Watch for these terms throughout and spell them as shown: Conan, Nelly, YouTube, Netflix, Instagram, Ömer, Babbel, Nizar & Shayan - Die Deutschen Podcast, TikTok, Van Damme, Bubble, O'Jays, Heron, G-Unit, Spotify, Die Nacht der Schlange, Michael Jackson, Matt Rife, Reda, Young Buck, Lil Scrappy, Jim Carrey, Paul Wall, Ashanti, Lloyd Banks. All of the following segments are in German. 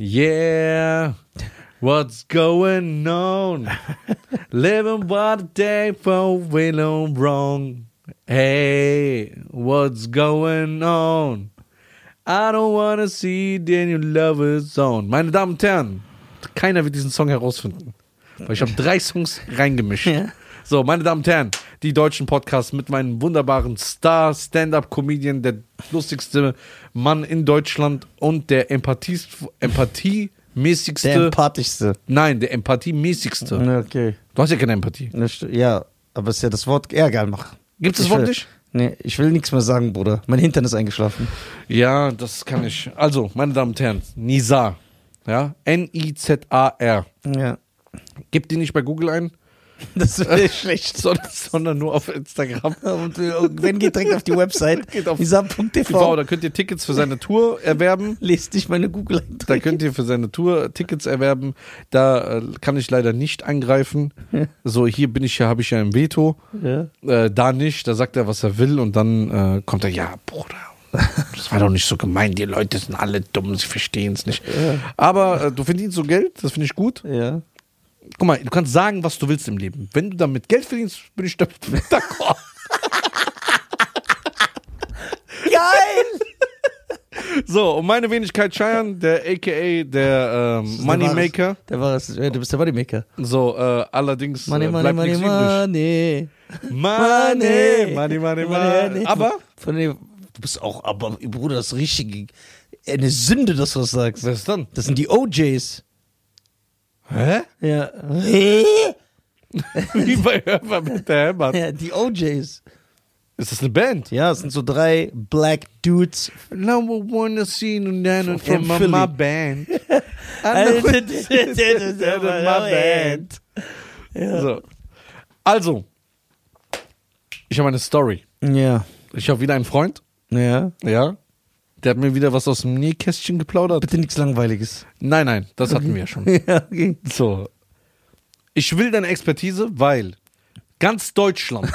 Yeah, what's going on? Living what day for we know wrong. Hey, what's going on? I don't wanna see the new lovers on. Meine Damen und Herren, keiner wird diesen Song herausfinden, weil ich habe 3 Songs reingemischt. Ja. So, meine Damen und Herren, die deutschen Podcasts mit meinem wunderbaren Star, Stand-Up-Comedian, der lustigste Mann in Deutschland und der empathiemäßigste. Der empathischste. Nein, der empathiemäßigste. Okay. Du hast ja keine Empathie. Ja, aber ist ja das Wort Ärger machen. Gibt es das Wort nicht? Nee, ich will nichts mehr sagen, Bruder. Mein Hintern ist eingeschlafen. Ja, das kann ich. Also, meine Damen und Herren, Nizar. Ja, Nizar. Ja. Gib die nicht bei Google ein. Das wäre schlecht. Sondern nur auf Instagram. Und wenn, geht direkt auf die Website. Geht auf nizar.tv. Da könnt ihr Tickets für seine Tour erwerben. Lest nicht meine Google-Einträge. Da könnt ihr für seine Tour Tickets erwerben. Da kann ich leider nicht eingreifen. Ja. So, hier bin ich ja, habe ich ja ein Veto. Ja. Da nicht. Da sagt er, was er will. Und dann kommt er, ja, Bruder. Das war doch nicht so gemein. Die Leute sind alle dumm. Sie verstehen es nicht. Ja. Aber du verdienst so Geld. Das finde ich gut. Ja. Guck mal, du kannst sagen, was du willst im Leben. Wenn du damit Geld verdienst, bin ich damit d'accord. Geil! So, und meine Wenigkeit Shayan, der a.k.a. der Moneymaker. Du bist der Moneymaker. So, allerdings Money, bleibt Money, nichts übrig. Money. Aber? Du bist auch, aber Bruder, das ist richtig eine Sünde, dass du das sagst. Was ist dann? Das sind die O'Jays. Hä? Ja. Wie bei Hörbar mit der Hämmer. Ja, die O'Jays. Ist das eine Band? Ja, es sind so 3 Black Dudes. No one wanna see no none from my band. Also, ich habe eine Story. Ja. Ich habe wieder einen Freund. Ja. Ja. Der hat mir wieder was aus dem Nähkästchen geplaudert. Bitte nichts Langweiliges. Nein, das hatten wir ja schon. Ja, okay. So. Ich will deine Expertise, weil ganz Deutschland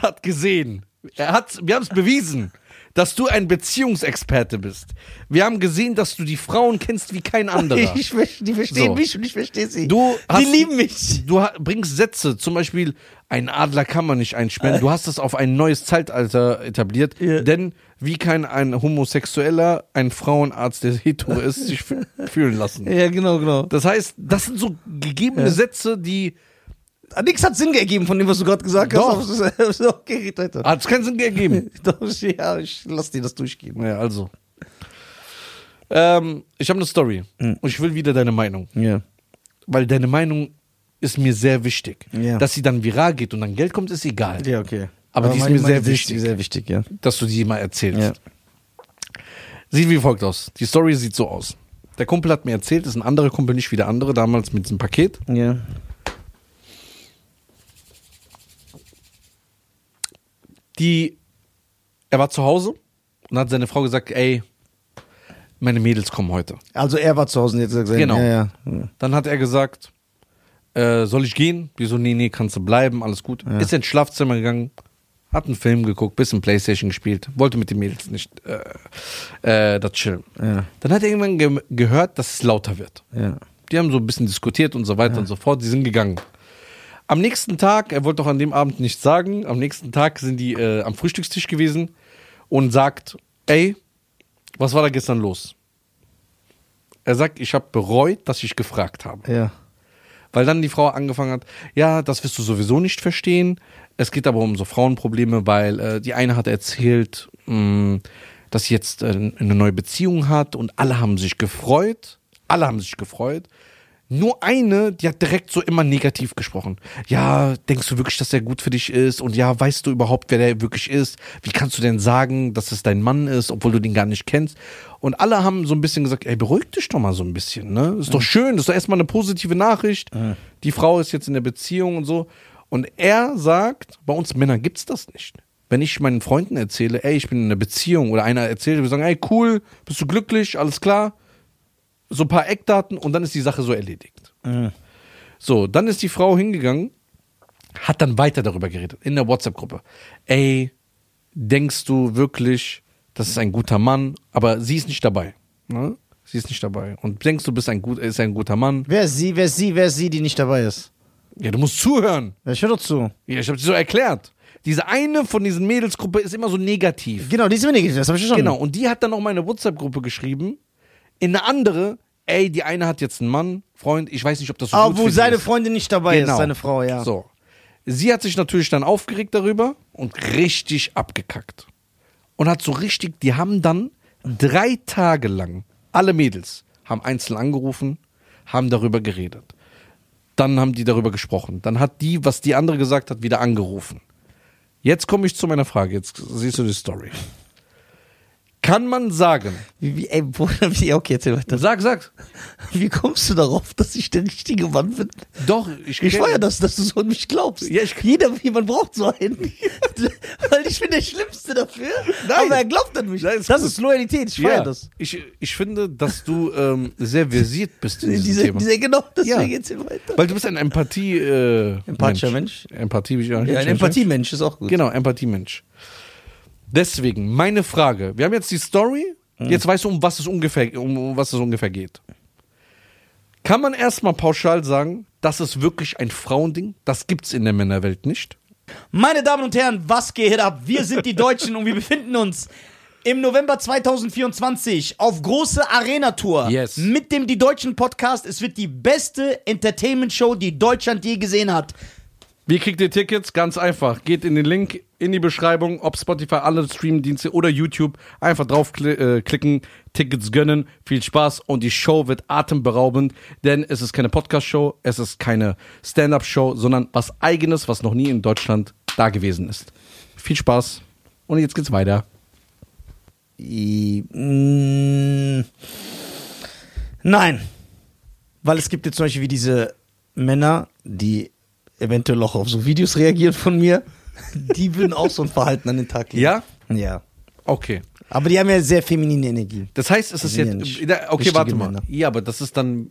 hat gesehen. Wir haben es bewiesen, dass du ein Beziehungsexperte bist. Wir haben gesehen, dass du die Frauen kennst wie kein anderer. Die verstehen mich und ich verstehe sie. Die lieben mich. Du bringst Sätze, zum Beispiel, ein Adler kann man nicht einsperren. Du hast das auf ein neues Zeitalter etabliert, denn wie kann ein Homosexueller, ein Frauenarzt, der hetero ist, sich fühlen lassen? Ja, genau. Das heißt, das sind so gegebene Sätze, die... Nichts hat Sinn gegeben von dem, was du gerade gesagt hast. Doch. Hat es keinen Sinn gegeben? Doch, ja, ich lass dir das durchgehen. Ja, also. Ich habe eine Story. Und ich will wieder deine Meinung. Ja. Weil deine Meinung ist mir sehr wichtig. Ja. Dass sie dann viral geht und dann Geld kommt, ist egal. Ja, okay. Aber die ist mir sehr wichtig. Ist sehr wichtig, ja. Dass du die mal erzählst. Ja. Sieht wie folgt aus. Die Story sieht so aus. Der Kumpel hat mir erzählt, ist ein anderer Kumpel, nicht wie der andere, damals mit diesem Paket. Ja. Er war zu Hause und hat seine Frau gesagt, ey, meine Mädels kommen heute. Also er war zu Hause und jetzt gesagt, genau. Ja. Dann hat er gesagt, soll ich gehen? Die so, nee, kannst du bleiben, alles gut. Ja. Ist ins Schlafzimmer gegangen, hat einen Film geguckt, bisschen Playstation gespielt, wollte mit den Mädels nicht das chillen. Ja. Dann hat er irgendwann gehört, dass es lauter wird. Ja. Die haben so ein bisschen diskutiert und so weiter und so fort, die sind gegangen. Am nächsten Tag, er wollte doch an dem Abend nichts sagen, am nächsten Tag sind die am Frühstückstisch gewesen und sagt, ey, was war da gestern los? Er sagt, ich habe bereut, dass ich gefragt habe. Ja. Weil dann die Frau angefangen hat, ja, das wirst du sowieso nicht verstehen. Es geht aber um so Frauenprobleme, weil die eine hat erzählt, dass sie jetzt eine neue Beziehung hat und alle haben sich gefreut. Nur eine, die hat direkt so immer negativ gesprochen. Ja, denkst du wirklich, dass er gut für dich ist? Und ja, weißt du überhaupt, wer der wirklich ist? Wie kannst du denn sagen, dass es dein Mann ist, obwohl du den gar nicht kennst? Und alle haben so ein bisschen gesagt, ey, beruhig dich doch mal so ein bisschen, ne? Ist doch schön, das ist doch erstmal eine positive Nachricht. Die Frau ist jetzt in der Beziehung und so. Und er sagt, bei uns Männern gibt's das nicht. Wenn ich meinen Freunden erzähle, ey, ich bin in einer Beziehung, oder einer erzählt, wir sagen, ey, cool, bist du glücklich, alles klar? So ein paar Eckdaten und dann ist die Sache so erledigt. Mhm. So, dann ist die Frau hingegangen, hat dann weiter darüber geredet, in der WhatsApp-Gruppe. Ey, denkst du wirklich, das ist ein guter Mann, aber sie ist nicht dabei. Ne? Sie ist nicht dabei. Und denkst du, bist ein guter Mann. Wer ist sie, die nicht dabei ist? Ja, du musst zuhören. Ja, ich höre doch zu. Ja, ich habe dir so erklärt. Diese eine von diesen Mädelsgruppe ist immer so negativ. Genau, die ist immer negativ, das habe ich schon. Genau, und die hat dann auch meine WhatsApp-Gruppe geschrieben. In eine andere, ey, die eine hat jetzt einen Mann, Freund, ich weiß nicht, ob das so gut ist. Aber wo seine Freundin nicht dabei ist, seine Frau, ja. So. Sie hat sich natürlich dann aufgeregt darüber und richtig abgekackt. Und hat so richtig, die haben dann 3 Tage lang, alle Mädels, haben einzeln angerufen, haben darüber geredet. Dann haben die darüber gesprochen. Dann hat die, was die andere gesagt hat, wieder angerufen. Jetzt komme ich zu meiner Frage. Jetzt siehst du die Story. Kann man sagen... Okay, erzähl weiter. Sag. Wie kommst du darauf, dass ich der richtige Mann bin? Doch, ich feiere das, dass du so an mich glaubst. Ja, jemand braucht so einen. Weil ich bin der Schlimmste dafür. Nein. Aber er glaubt an mich. Das ist Loyalität, ich feiere das. Ich finde, dass du sehr versiert bist in diesem Thema. Genau, deswegen geht's hier weiter. Weil du bist ein empathischer Mensch. Ein Empathiemensch ist auch gut. Genau, Empathiemensch. Deswegen, meine Frage, wir haben jetzt die Story, jetzt weißt du, um was es ungefähr geht. Kann man erstmal pauschal sagen, das ist wirklich ein Frauending, das gibt's in der Männerwelt nicht? Meine Damen und Herren, was geht ab? Wir sind die Deutschen und wir befinden uns im November 2024 auf große Arena-Tour mit dem Die Deutschen Podcast. Es wird die beste Entertainment-Show, die Deutschland je gesehen hat. Wie kriegt ihr Tickets? Ganz einfach. Geht in den Link in die Beschreibung, ob Spotify, alle Streamdienste oder YouTube. Einfach draufklicken, Tickets gönnen. Viel Spaß und die Show wird atemberaubend, denn es ist keine Podcast-Show, es ist keine Stand-Up-Show, sondern was Eigenes, was noch nie in Deutschland da gewesen ist. Viel Spaß und jetzt geht's weiter. Nein, weil es gibt jetzt zum Beispiel wie diese Männer, die eventuell auch auf so Videos reagiert von mir, die würden auch so ein Verhalten an den Tag legen. Ja? Ja. Okay. Aber die haben ja sehr feminine Energie. Das heißt, es ist jetzt... Ja, okay, warte mal. Männer. Ja, aber das ist dann...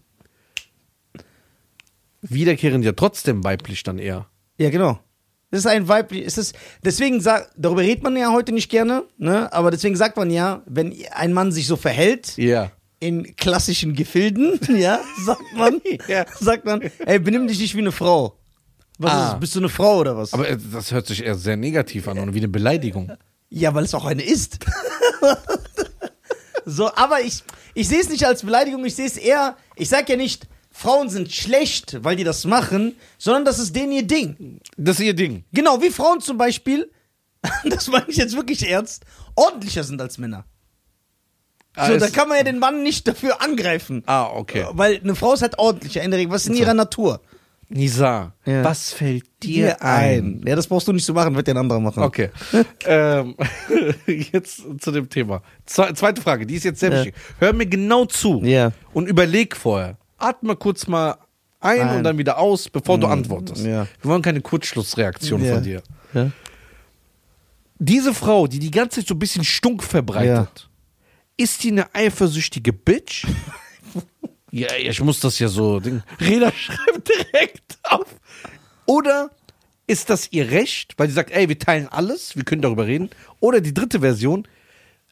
Wiederkehrend ja trotzdem weiblich dann eher. Ja, genau. Das ist ein weiblich... Deswegen sagt... Darüber redet man ja heute nicht gerne, ne? Aber deswegen sagt man ja, wenn ein Mann sich so verhält... Ja. In klassischen Gefilden, ja, sagt man, ey, benimm dich nicht wie eine Frau. Was ist, bist du eine Frau oder was? Aber das hört sich eher sehr negativ an und wie eine Beleidigung. Ja, weil es auch eine ist. So, aber ich sehe es nicht als Beleidigung, ich sehe es eher, ich sag ja nicht, Frauen sind schlecht, weil die das machen, sondern das ist denen ihr Ding. Das ist ihr Ding. Genau, wie Frauen zum Beispiel, das meine ich jetzt wirklich ernst, ordentlicher sind als Männer. So, da kann man ja den Mann nicht dafür angreifen. Okay. Weil eine Frau ist halt ordentlicher, was ist in ihrer Natur? Nizar, was fällt dir ein? Ja, das brauchst du nicht zu machen, wird ja ein anderer machen. Okay. Jetzt zu dem Thema. Zweite Frage, die ist jetzt sehr wichtig. Hör mir genau zu und überleg vorher. Atme kurz mal ein und dann wieder aus, bevor du antwortest. Ja. Wir wollen keine Kurzschlussreaktion von dir. Ja. Diese Frau, die ganze Zeit so ein bisschen Stunk verbreitet, ist die eine eifersüchtige Bitch? Ja, ich muss das ja so... Reda schreibt direkt auf. Oder ist das ihr Recht, weil sie sagt, ey, wir teilen alles, wir können darüber reden. Oder die dritte Version,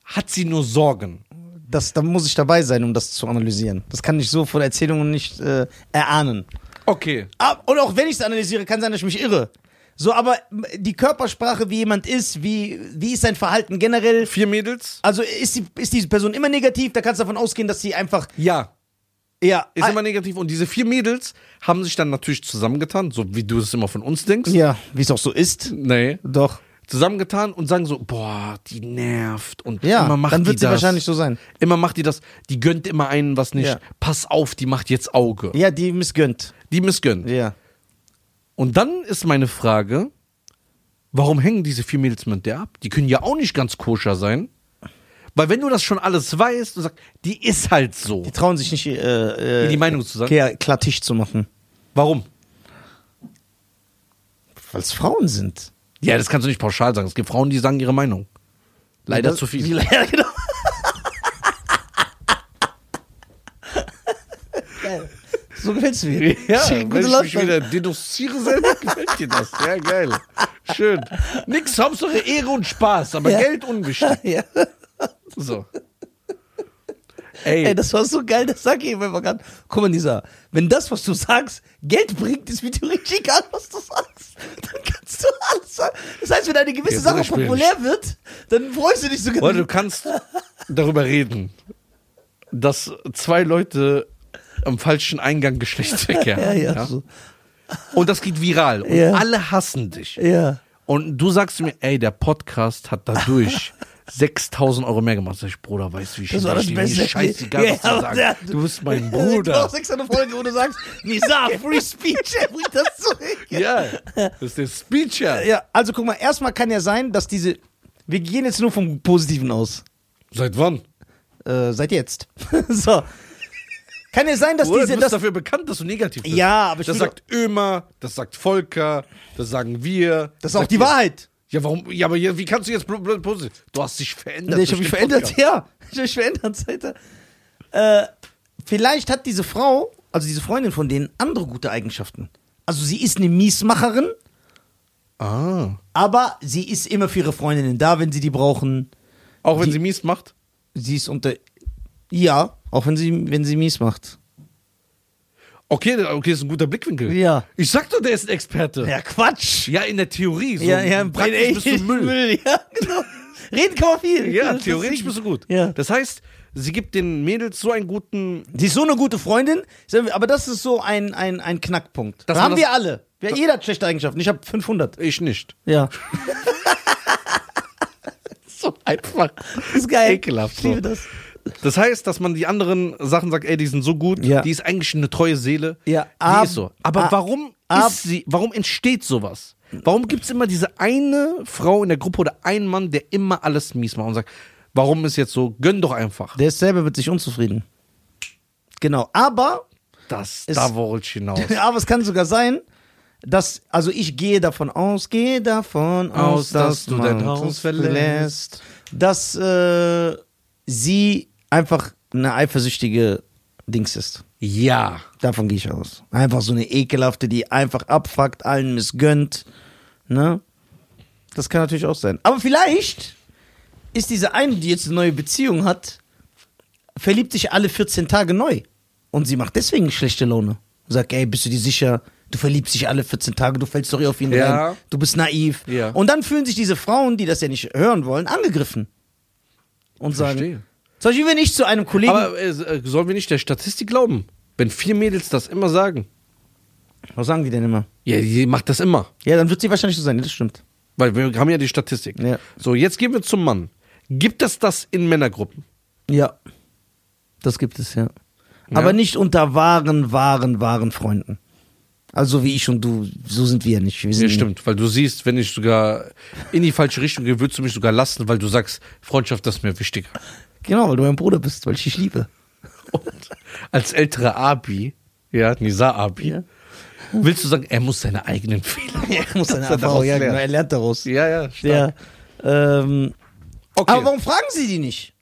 hat sie nur Sorgen. Da muss ich dabei sein, um das zu analysieren. Das kann ich so von Erzählungen nicht erahnen. Okay. Und auch wenn ich es analysiere, kann sein, dass ich mich irre. So, aber die Körpersprache, wie jemand ist, wie ist sein Verhalten generell? 4 Mädels. Also ist diese Person immer negativ, da kannst du davon ausgehen, dass sie einfach... Ja, ist immer negativ. Und diese 4 Mädels haben sich dann natürlich zusammengetan, so wie du es immer von uns denkst. Ja, wie es auch so ist. Nee. Doch. Zusammengetan und sagen so, boah, die nervt. Und immer macht die das. Dann wird sie wahrscheinlich so sein. Immer macht die das. Die gönnt immer einen was nicht. Ja. Pass auf, die macht jetzt Auge. Ja, die missgönnt. Ja. Und dann ist meine Frage, warum hängen diese 4 Mädels mit der ab? Die können ja auch nicht ganz koscher sein. Weil wenn du das schon alles weißt und sagst, die ist halt so. Die trauen sich nicht, die Meinung zu sagen. Klar Tisch zu machen. Warum? Weil es Frauen sind. Ja, das kannst du nicht pauschal sagen. Es gibt Frauen, die sagen ihre Meinung. Leider zu viel. Ja, genau. Geil. So gefällt's mir. Ja, wenn ich mich wieder denunziere selber, gefällt dir das. Ja, geil. Schön. Nix, Hauptsache Ehre und Spaß, aber Geld unwichtig. Ja. So. Ey, das war so geil, das sag ich immer gerade. Guck mal, Nizar, wenn das, was du sagst, Geld bringt, ist mir theoretisch egal, was du sagst. Dann kannst du alles sagen. Das heißt, wenn eine gewisse jetzt Sache populär wird, dann freust du dich sogar. Oder du kannst darüber reden, dass zwei Leute am falschen Eingang Geschlechtsverkehr haben. Ja, ja, ja? So. Und das geht viral. Und alle hassen dich. Ja. Und du sagst mir, ey, der Podcast hat dadurch 6.000 Euro mehr gemacht. Sag ich, Bruder, weißt du, wie ich das war das Beste. Scheißegal, was du sagst. Ja, du bist mein Bruder. Du hast 600 Folge, wo du sagst, Nizar, Free Speech, er bringt das zurück. Ja, das ist der Speech, ja. Also guck mal, erstmal kann ja sein, dass diese, wir gehen jetzt nur vom Positiven aus. Seit wann? Seit jetzt. So. Kann ja sein, dass Bruder, diese... Du bist dafür bekannt, dass du negativ bist. Ja, aber ich... Das sagt Ömer, das sagt Volker, das sagen wir. Das ist auch die Wahrheit. Ja, warum? Ja, aber wie kannst du jetzt positiv? Du hast dich verändert. Nee, ich habe mich verändert, Podcast. Ja. Ich habe mich verändert, Alter. Vielleicht hat diese Frau, also diese Freundin von denen, andere gute Eigenschaften. Also sie ist eine Miesmacherin. Ah. Aber sie ist immer für ihre Freundinnen da, wenn sie die brauchen. Auch wenn sie mies macht? Sie ist unter... Ja, auch wenn sie mies macht. Okay, ist ein guter Blickwinkel. Ja. Ich sag doch, der ist ein Experte. Ja, Quatsch. Ja, in der Theorie. So ja, praktisch bist du Müll. Ja, genau. Reden kann man viel. Ja, theoretisch bist du gut. Ja. Das heißt, sie gibt den Mädels so einen guten... Sie ist so eine gute Freundin, aber das ist so ein Knackpunkt. Das haben wir alle. Jeder hat schlechte Eigenschaften. Ich habe 500. Ich nicht. Ja. So einfach. Das ist geil. Ekelhaft. Ich liebe das. Das heißt, dass man die anderen Sachen sagt, ey, die sind so gut, die ist eigentlich eine treue Seele, die ist so. Aber warum entsteht sowas? Warum gibt es immer diese eine Frau in der Gruppe oder einen Mann, der immer alles mies macht und sagt, warum ist jetzt so, gönn doch einfach. Der ist selber mit sich unzufrieden. Genau, aber... Da wollte ich hinaus. Aber es kann sogar sein, dass, also ich gehe davon aus, dass du dein Haus verlässt, dass sie einfach eine eifersüchtige Dings ist. Ja. Davon gehe ich aus. Einfach so eine ekelhafte, die einfach abfuckt, allen missgönnt. Ne? Das kann natürlich auch sein. Aber vielleicht ist diese eine, die jetzt eine neue Beziehung hat, verliebt sich alle 14 Tage neu. Und sie macht deswegen schlechte Laune. Sagt, ey, bist du dir sicher? Du verliebst dich alle 14 Tage, du fällst doch auf ihn rein. Du bist naiv. Ja. Und dann fühlen sich diese Frauen, die das ja nicht hören wollen, angegriffen. Und sagen... Zum Beispiel, wenn ich zu einem Kollegen... Aber sollen wir nicht der Statistik glauben? Wenn 4 Mädels das immer sagen. Was sagen die denn immer? Ja, die macht das immer. Ja, dann wird sie wahrscheinlich so sein, das stimmt. Weil wir haben ja die Statistik. Ja. So, jetzt gehen wir zum Mann. Gibt es das in Männergruppen? Ja, das gibt es, ja. Aber nicht unter wahren Freunden. Also wie ich und du, so sind wir ja nicht. Wir sind stimmt, weil du siehst, wenn ich sogar in die falsche Richtung gehe, würdest du mich sogar lassen, weil du sagst, Freundschaft, das ist mir wichtiger. Genau, weil du mein Bruder bist, weil ich dich liebe. Und als ältere Abi, Nizar Abi, willst du sagen, er muss seine eigenen Fehler machen. Er muss seine Erfahrung, genau, er lernt daraus. Ja, ja, stark. Ja, okay. Aber warum fragen sie die nicht?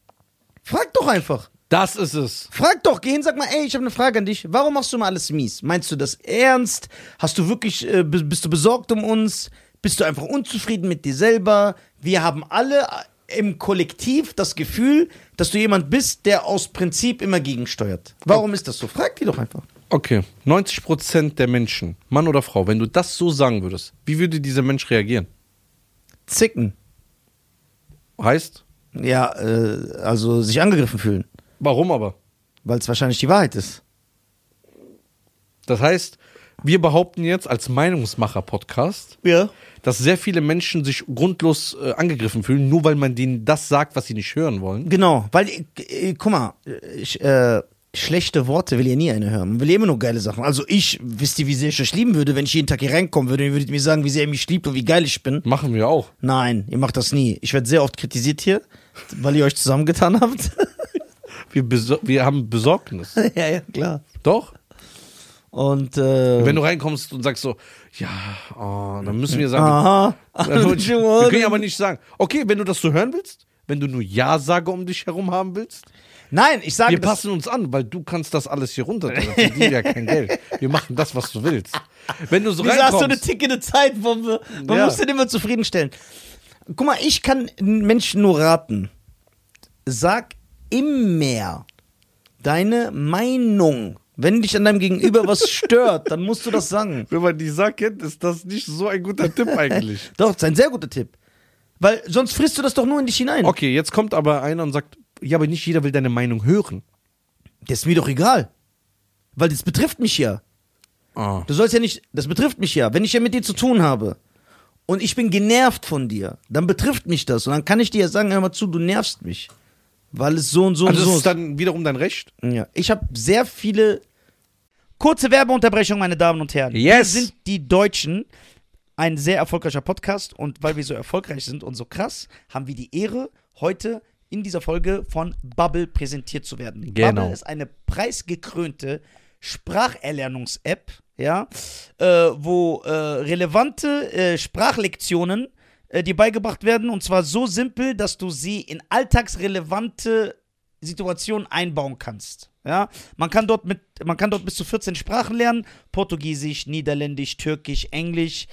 Frag doch einfach. Das ist es. Frag doch, geh hin, sag mal, ey, ich habe eine Frage an dich. Warum machst du mal alles mies? Meinst du das ernst? Hast du wirklich, bist du besorgt um uns? Bist du einfach unzufrieden mit dir selber? Wir haben alle im Kollektiv das Gefühl, dass du jemand bist, der aus Prinzip immer gegensteuert. Warum ist das so? Frag die doch einfach. Okay, 90% der Menschen, Mann oder Frau, wenn du das so sagen würdest, wie würde dieser Mensch reagieren? Zicken. Heißt? Ja, also sich angegriffen fühlen. Warum aber? Weil es wahrscheinlich die Wahrheit ist. Das heißt, wir behaupten jetzt als Meinungsmacher-Podcast, dass sehr viele Menschen sich grundlos angegriffen fühlen, nur weil man denen das sagt, was sie nicht hören wollen. Genau, weil, guck mal, schlechte Worte will ja nie einer hören. Man will ja immer nur geile Sachen. Also ich, wisst ihr, wie sehr ich euch lieben würde, wenn ich jeden Tag hier reinkommen würde, ihr würdet mir sagen, wie sehr ihr mich liebt und wie geil ich bin. Machen wir auch. Nein, ihr macht das nie. Ich werde sehr oft kritisiert hier, weil ihr euch zusammengetan habt. Wir haben Besorgnis. Ja, ja, klar. Doch. Und wenn du reinkommst und sagst so, ja, dann müssen wir sagen, wir können ja aber nicht sagen, okay, wenn du das so hören willst, wenn du nur Ja-Sage um dich herum haben willst. Nein, ich sage, wir passen uns an, weil du kannst das alles hier runter. Wir geben ja kein Geld. Wir machen das, was du willst. Wenn du so reinkommst. Du hast so eine tickende Zeitbombe. Man muss den immer zufriedenstellen. Guck mal, ich kann Menschen nur raten. sag immer deine Meinung. Wenn dich an deinem Gegenüber was stört, dann musst du das sagen. Wenn man die Sache kennt, ist das nicht so ein guter Tipp eigentlich. Doch, das ist ein sehr guter Tipp. Weil sonst frisst du das doch nur in dich hinein. Okay, jetzt kommt aber einer und sagt, ja, aber nicht jeder will deine Meinung hören. Das ist mir doch egal. Weil das betrifft mich ja. Oh. Du sollst ja nicht, das betrifft mich ja. Wenn ich ja mit dir zu tun habe und ich bin genervt von dir, dann betrifft mich das. Und dann kann ich dir ja sagen, hör mal zu, du nervst mich. Weil es so und so also und so ist. Also ist dann wiederum dein Recht? Ja. Ich habe sehr viele... Kurze Werbeunterbrechung, meine Damen und Herren. Yes! Wir sind die Deutschen. Ein sehr erfolgreicher Podcast. Und weil wir so erfolgreich sind und so krass, haben wir die Ehre, heute in dieser Folge von Bubble präsentiert zu werden. Genau. Bubble ist eine preisgekrönte Spracherlernungs-App, ja, wo relevante Sprachlektionen dir beigebracht werden, und zwar so simpel, dass du sie in alltagsrelevante Situationen einbauen kannst. Ja? Man kann dort bis zu 14 Sprachen lernen: Portugiesisch, Niederländisch, Türkisch, Englisch.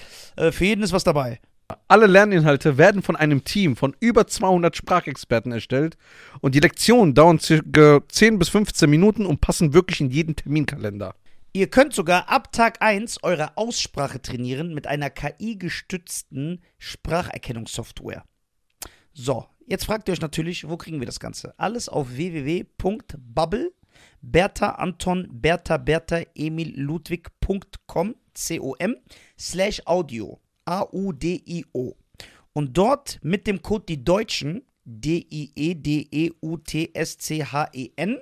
Für jeden ist was dabei. Alle Lerninhalte werden von einem Team von über 200 Sprachexperten erstellt, und die Lektionen dauern ca. 10 bis 15 Minuten und passen wirklich in jeden Terminkalender. Ihr könnt sogar ab Tag 1 eure Aussprache trainieren mit einer KI-gestützten Spracherkennungssoftware. So, jetzt fragt ihr euch natürlich, wo kriegen wir das Ganze? Alles auf www.bubble, Bertha, Anton, Bertha, Bertha, Emil, Ludwig.com, com/audio. AUDIO. Und dort mit dem Code die Deutschen, DIEDEUTSCHEN,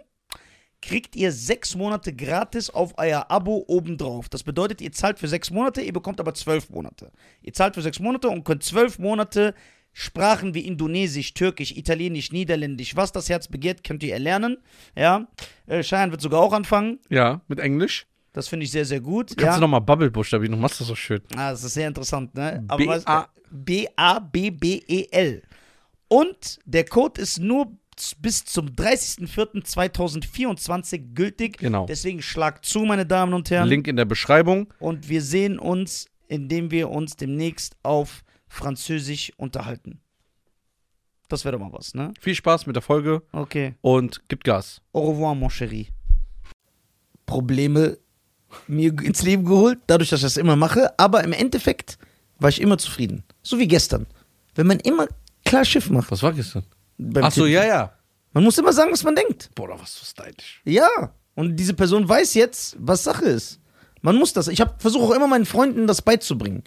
kriegt ihr 6 Monate gratis auf euer Abo obendrauf. Das bedeutet, ihr zahlt für 6 Monate, ihr bekommt aber 12 Monate. Ihr zahlt für 6 Monate und könnt 12 Monate Sprachen wie Indonesisch, Türkisch, Italienisch, Niederländisch, was das Herz begehrt, könnt ihr erlernen. Ja, Shayan wird sogar auch anfangen. Ja, mit Englisch. Das finde ich sehr, sehr gut. Kannst du nochmal Bubble buchstabieren? Du machst das so schön. Ah, das ist sehr interessant, ne? BABBEL. Und der Code ist nur bis zum 30.04.2024 gültig. Genau. Deswegen schlagt zu, meine Damen und Herren. Link in der Beschreibung. Und wir sehen uns, indem wir uns demnächst auf Französisch unterhalten. Das wäre doch mal was, ne? Viel Spaß mit der Folge. Okay. Und gibt Gas. Au revoir, mon chéri. Probleme mir ins Leben geholt, dadurch, dass ich das immer mache. Aber im Endeffekt war ich immer zufrieden. So wie gestern. Wenn man immer klar Schiff macht. Was war gestern? Achso, ja, ja. Man muss immer sagen, was man denkt. Boah, da warst du stylisch. Ja, und diese Person weiß jetzt, was Sache ist. Man muss das. Ich versuche auch immer meinen Freunden das beizubringen.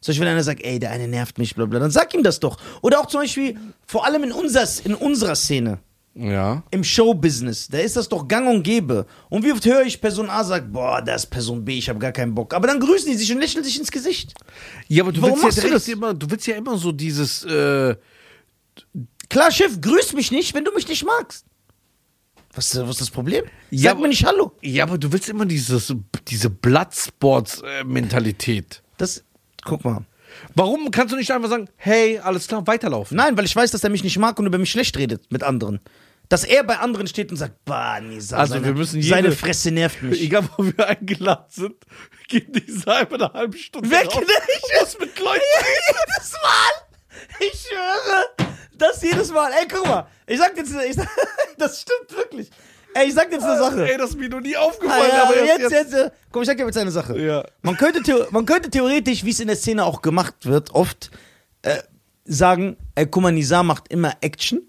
Zum Beispiel, wenn einer sagt, ey, der eine nervt mich, blablabla, dann sag ihm das doch. Oder auch zum Beispiel, vor allem in unserer Szene. Ja. Im Showbusiness, da ist das doch gang und gäbe. Und wie oft höre ich, Person A sagt, boah, das ist Person B, ich habe gar keinen Bock. Aber dann grüßen die sich und lächeln sich ins Gesicht. Ja, aber du willst ja immer so dieses... Klar, Chef, grüß mich nicht, wenn du mich nicht magst. Was ist das Problem? Ja, sag mir nicht Hallo. Ja, aber du willst immer diese Bloodsports-Mentalität. Das, guck mal. Warum kannst du nicht einfach sagen, hey, alles klar, weiterlaufen? Nein, weil ich weiß, dass er mich nicht mag und über mich schlecht redet mit anderen. Dass er bei anderen steht und sagt, bah, Nizar, also seine Fresse nervt mich. Egal, wo wir eingeladen sind, geht Nizar einfach eine halbe Stunde weg, raus. Ich muss mit Leuten jedes Mal, ich höre das jedes Mal. Ey, guck mal, das stimmt wirklich. Ey, ich sag dir jetzt eine Sache. Ey, das ist mir noch nie aufgefallen. Ja, aber jetzt. Komm, ich sag dir jetzt eine Sache. Ja. Man könnte theoretisch, wie es in der Szene auch gemacht wird, oft sagen, ey, guck mal, Nizar macht immer Action.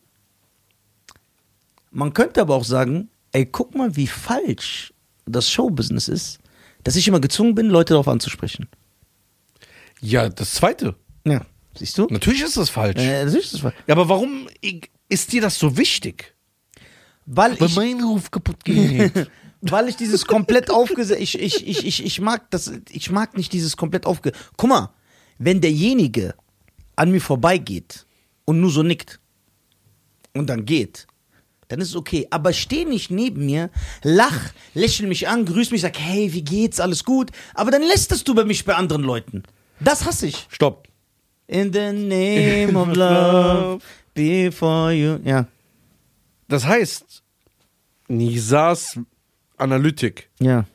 Man könnte aber auch sagen, ey, guck mal, wie falsch das Showbusiness ist, dass ich immer gezwungen bin, Leute darauf anzusprechen. Ja, das Zweite. Ja, siehst du? Natürlich ist das falsch. Natürlich ist das falsch. Ja, aber warum ist dir das so wichtig? Weil mein Ruf kaputt geht. Weil ich dieses komplett aufgesetzt. Ich mag nicht dieses komplett aufgesetzt. Guck mal, wenn derjenige an mir vorbeigeht und nur so nickt und dann geht, dann ist es okay. Aber steh nicht neben mir, lach, lächel mich an, grüß mich, sag, hey, wie geht's, alles gut. Aber dann lästest du bei mich bei anderen Leuten. Das hasse ich. Stopp. In the name of love, before you. Ja. Das heißt, Nizars Analytik. Ja.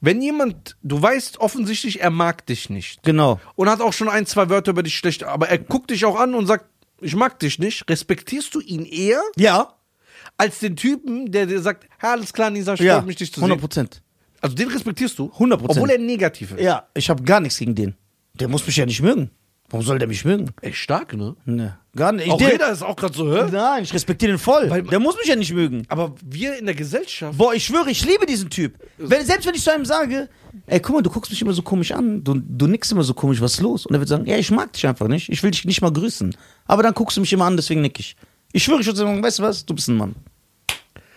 Wenn jemand, du weißt offensichtlich, er mag dich nicht. Genau. Und hat auch schon 1, 2 Wörter über dich schlecht, aber er guckt dich auch an und sagt, ich mag dich nicht, respektierst du ihn eher? Ja. Als den Typen, der dir sagt, alles klar, Nizar, freut mich, dich zu 100%. sehen. 100%. Also den respektierst du? 100%. Obwohl er negativ ist. Ja, ich habe gar nichts gegen den. Der muss mich ja nicht mögen. Warum soll der mich mögen? Echt stark, ne? Ne, gar nicht. Auch jeder ist auch gerade so, hä? Nein, ich respektiere den voll. Weil, der muss mich ja nicht mögen. Aber wir in der Gesellschaft... Boah, ich schwöre, ich liebe diesen Typ. Wenn, selbst wenn ich zu einem sage, ey, guck mal, du guckst mich immer so komisch an, du nickst immer so komisch, was ist los? Und er wird sagen, ja, ich mag dich einfach nicht, ich will dich nicht mal grüßen. Aber dann guckst du mich immer an, deswegen nick ich. Ich schwöre, ich würde sagen, weißt du was, du bist ein Mann.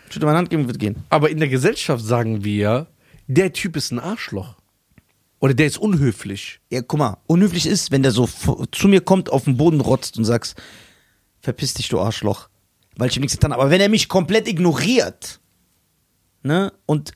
Ich würde meine Hand geben, wird gehen. Aber in der Gesellschaft sagen wir, der Typ ist ein Arschloch. Oder der ist unhöflich. Ja, guck mal, unhöflich ist, wenn der so zu mir kommt, auf den Boden rotzt und sagst, verpiss dich, du Arschloch, weil ich ihm nichts getan habe. Aber wenn er mich komplett ignoriert, ne, und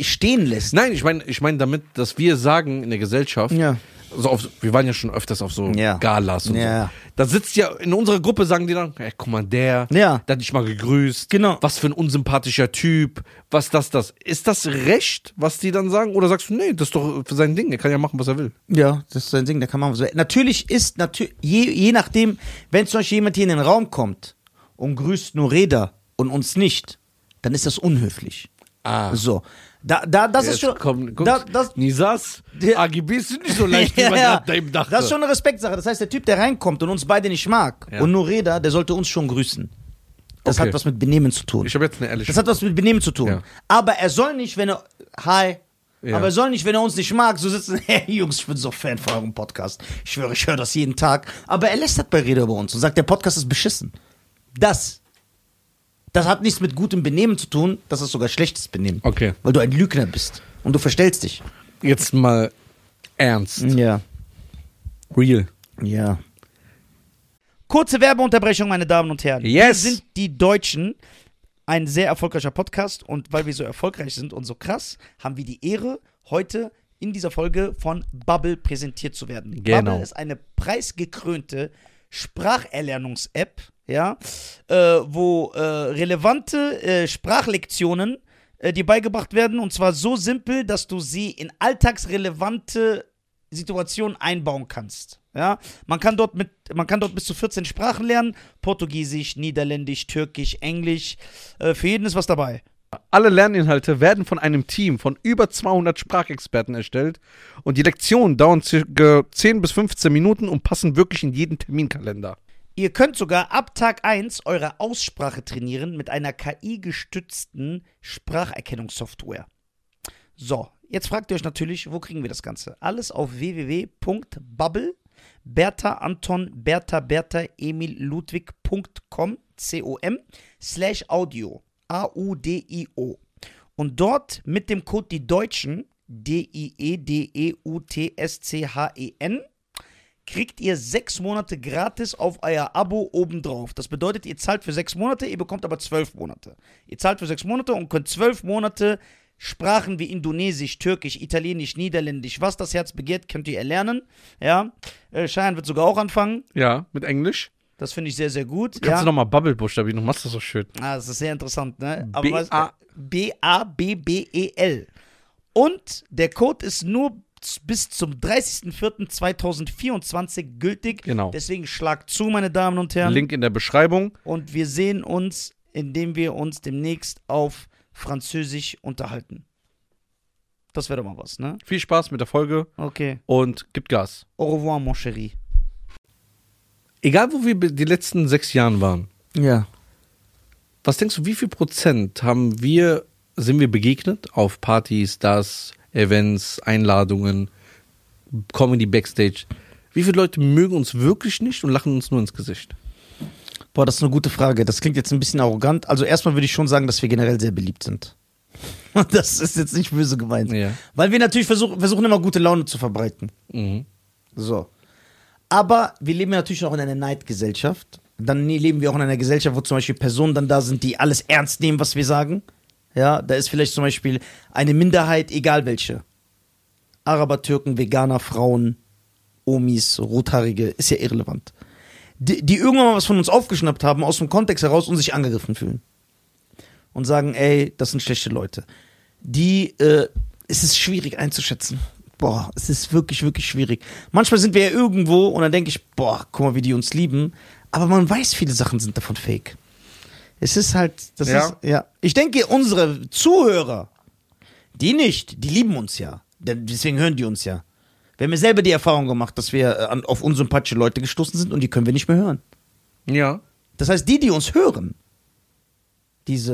stehen lässt. Nein, ich meine damit, dass wir sagen in der Gesellschaft, ja. So auf, wir waren ja schon öfters auf so ja. Galas und ja. so. Da sitzt ja, in unserer Gruppe sagen die dann, ey, guck mal, der hat dich mal gegrüßt. Genau. Was für ein unsympathischer Typ. Was das. Ist das recht, was die dann sagen? Oder sagst du, nee, das ist doch sein Ding. Der kann ja machen, was er will. Ja, das ist sein Ding, der kann machen, was er will. Natürlich ist, je nachdem, wenn zum Beispiel jemand hier in den Raum kommt und grüßt nur Reda und uns nicht, dann ist das unhöflich. Ah. So. Das jetzt ist schon. Komm, Nizars AGBs sind nicht so leicht, wie man da eben dachte. Das ist schon eine Respektsache. Das heißt, der Typ, der reinkommt und uns beide nicht mag und nur Reda, der sollte uns schon grüßen. Das hat was mit Benehmen zu tun. Ich habe jetzt eine ehrliche. Das hat was mit Benehmen zu tun. Ja. Aber er soll nicht, wenn er. Hi. Ja. Aber er soll nicht, wenn er uns nicht mag, so sitzen, hey Jungs, ich bin so Fan von eurem Podcast. Ich schwöre, ich höre das jeden Tag. Aber er lästert bei Reda über uns und sagt, der Podcast ist beschissen. Das hat nichts mit gutem Benehmen zu tun, das ist sogar schlechtes Benehmen. Okay. Weil du ein Lügner bist und du verstellst dich. Jetzt mal ernst. Ja. Real. Ja. Kurze Werbeunterbrechung, meine Damen und Herren. Yes. Wir sind die Deutschen, ein sehr erfolgreicher Podcast, und weil wir so erfolgreich sind und so krass, haben wir die Ehre, heute in dieser Folge von Babbel präsentiert zu werden. Genau. Babbel ist eine preisgekrönte Spracherlernungs-App, ja, wo relevante Sprachlektionen dir beigebracht werden, und zwar so simpel, dass du sie in alltagsrelevante Situationen einbauen kannst. Ja? Man kann dort bis zu 14 Sprachen lernen, Portugiesisch, Niederländisch, Türkisch, Englisch, für jeden ist was dabei. Alle Lerninhalte werden von einem Team von über 200 Sprachexperten erstellt, und die Lektionen dauern ca. 10 bis 15 Minuten und passen wirklich in jeden Terminkalender. Ihr könnt sogar ab Tag 1 eure Aussprache trainieren mit einer KI-gestützten Spracherkennungssoftware. So, jetzt fragt ihr euch natürlich, wo kriegen wir das Ganze? Alles auf www.bubble, Bertha, Anton, Bertha, Emil, Ludwig.com, com/audio, AUDIO. Und dort mit dem Code die Deutschen, DIEDEUTSCHEN, kriegt ihr 6 Monate gratis auf euer Abo obendrauf. Das bedeutet, ihr zahlt für 6 Monate, ihr bekommt aber 12 Monate. Ihr zahlt für 6 Monate und könnt 12 Monate Sprachen wie Indonesisch, Türkisch, Italienisch, Niederländisch, was das Herz begehrt, könnt ihr erlernen. Ja, Shayan wird sogar auch anfangen. Ja, mit Englisch. Das finde ich sehr, sehr gut. Kannst du nochmal Bubble buchstabieren, du machst das so schön. Ah, das ist sehr interessant, ne? BABBEL. Und der Code ist nur bis zum 30.04.2024 gültig. Genau. Deswegen schlagt zu, meine Damen und Herren. Link in der Beschreibung. Und wir sehen uns, indem wir uns demnächst auf Französisch unterhalten. Das wäre doch mal was, ne? Viel Spaß mit der Folge. Okay. Und gibt Gas. Au revoir, mon chéri. Egal, wo wir die letzten 6 Jahre waren. Ja. Was denkst du, wie viel Prozent sind wir begegnet auf Partys, Events, Einladungen, Comedy Backstage? Wie viele Leute mögen uns wirklich nicht und lachen uns nur ins Gesicht? Boah, das ist eine gute Frage. Das klingt jetzt ein bisschen arrogant. Also erstmal würde ich schon sagen, dass wir generell sehr beliebt sind. Das ist jetzt nicht böse gemeint. Ja. Weil wir natürlich versuchen immer gute Laune zu verbreiten. Mhm. So. Aber wir leben ja natürlich noch in einer Neidgesellschaft. Dann leben wir auch in einer Gesellschaft, wo zum Beispiel Personen dann da sind, die alles ernst nehmen, was wir sagen. Ja, da ist vielleicht zum Beispiel eine Minderheit, egal welche. Araber, Türken, Veganer, Frauen, Omis, Rothaarige, ist ja irrelevant. Die irgendwann mal was von uns aufgeschnappt haben, aus dem Kontext heraus, und sich angegriffen fühlen. Und sagen, ey, das sind schlechte Leute. Es ist schwierig einzuschätzen. boah, es ist wirklich, wirklich schwierig. Manchmal sind wir ja irgendwo und dann denke ich, boah, guck mal, wie die uns lieben. Aber man weiß, viele Sachen sind davon fake. Es ist halt, das ja. ist, ja. Ich denke, unsere Zuhörer, die nicht, die lieben uns ja. Deswegen hören die uns ja. Wir haben ja selber die Erfahrung gemacht, dass wir auf unsympathische Leute gestoßen sind und die können wir nicht mehr hören. Ja. Das heißt, die uns hören, es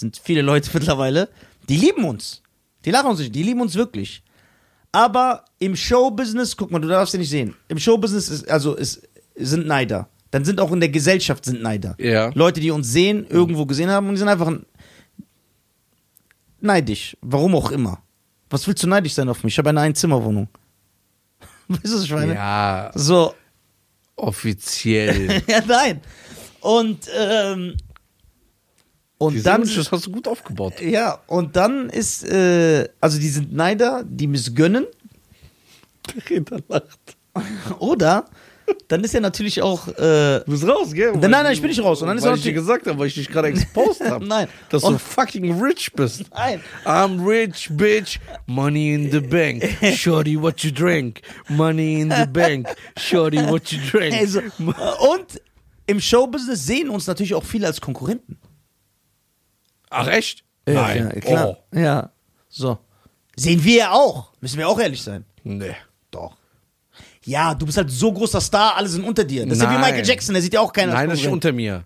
sind viele Leute mittlerweile, die lieben uns. Die lachen uns nicht, die lieben uns wirklich. Aber im Showbusiness, guck mal, du darfst sie nicht sehen. Im Showbusiness sind Neider. Dann sind auch in der Gesellschaft sind Neider. Ja. Leute, die uns sehen, irgendwo gesehen haben und die sind einfach neidisch. Warum auch immer. Was willst du neidisch sein auf mich? Ich habe eine Einzimmerwohnung. Weißt du, was ich meine? Ja. So. Offiziell. Ja, nein. Und dann, das hast du gut aufgebaut. Ja, und dann ist, die sind Neider, die missgönnen. Der Redner lacht. Oder, dann ist ja natürlich auch, du bist raus, gell? Nein, ich bin nicht raus. Und dann ist weil ich dir gesagt habe, weil ich dich gerade exposed habe. Nein. Dass du fucking rich bist. Nein. I'm rich, bitch. Money in the bank. Shorty, what you drink. Money in the bank. Shorty, what you drink. Also, und im Showbusiness sehen uns natürlich auch viele als Konkurrenten. Ach, echt? Nein. Ja, klar. Oh. Ja. So. Sehen wir ja auch. Müssen wir auch ehrlich sein. Nee. Doch. Ja, du bist halt so großer Star, alle sind unter dir. Das ist ja wie Michael Jackson, der sieht ja auch keiner. Nein, das ist unter mir.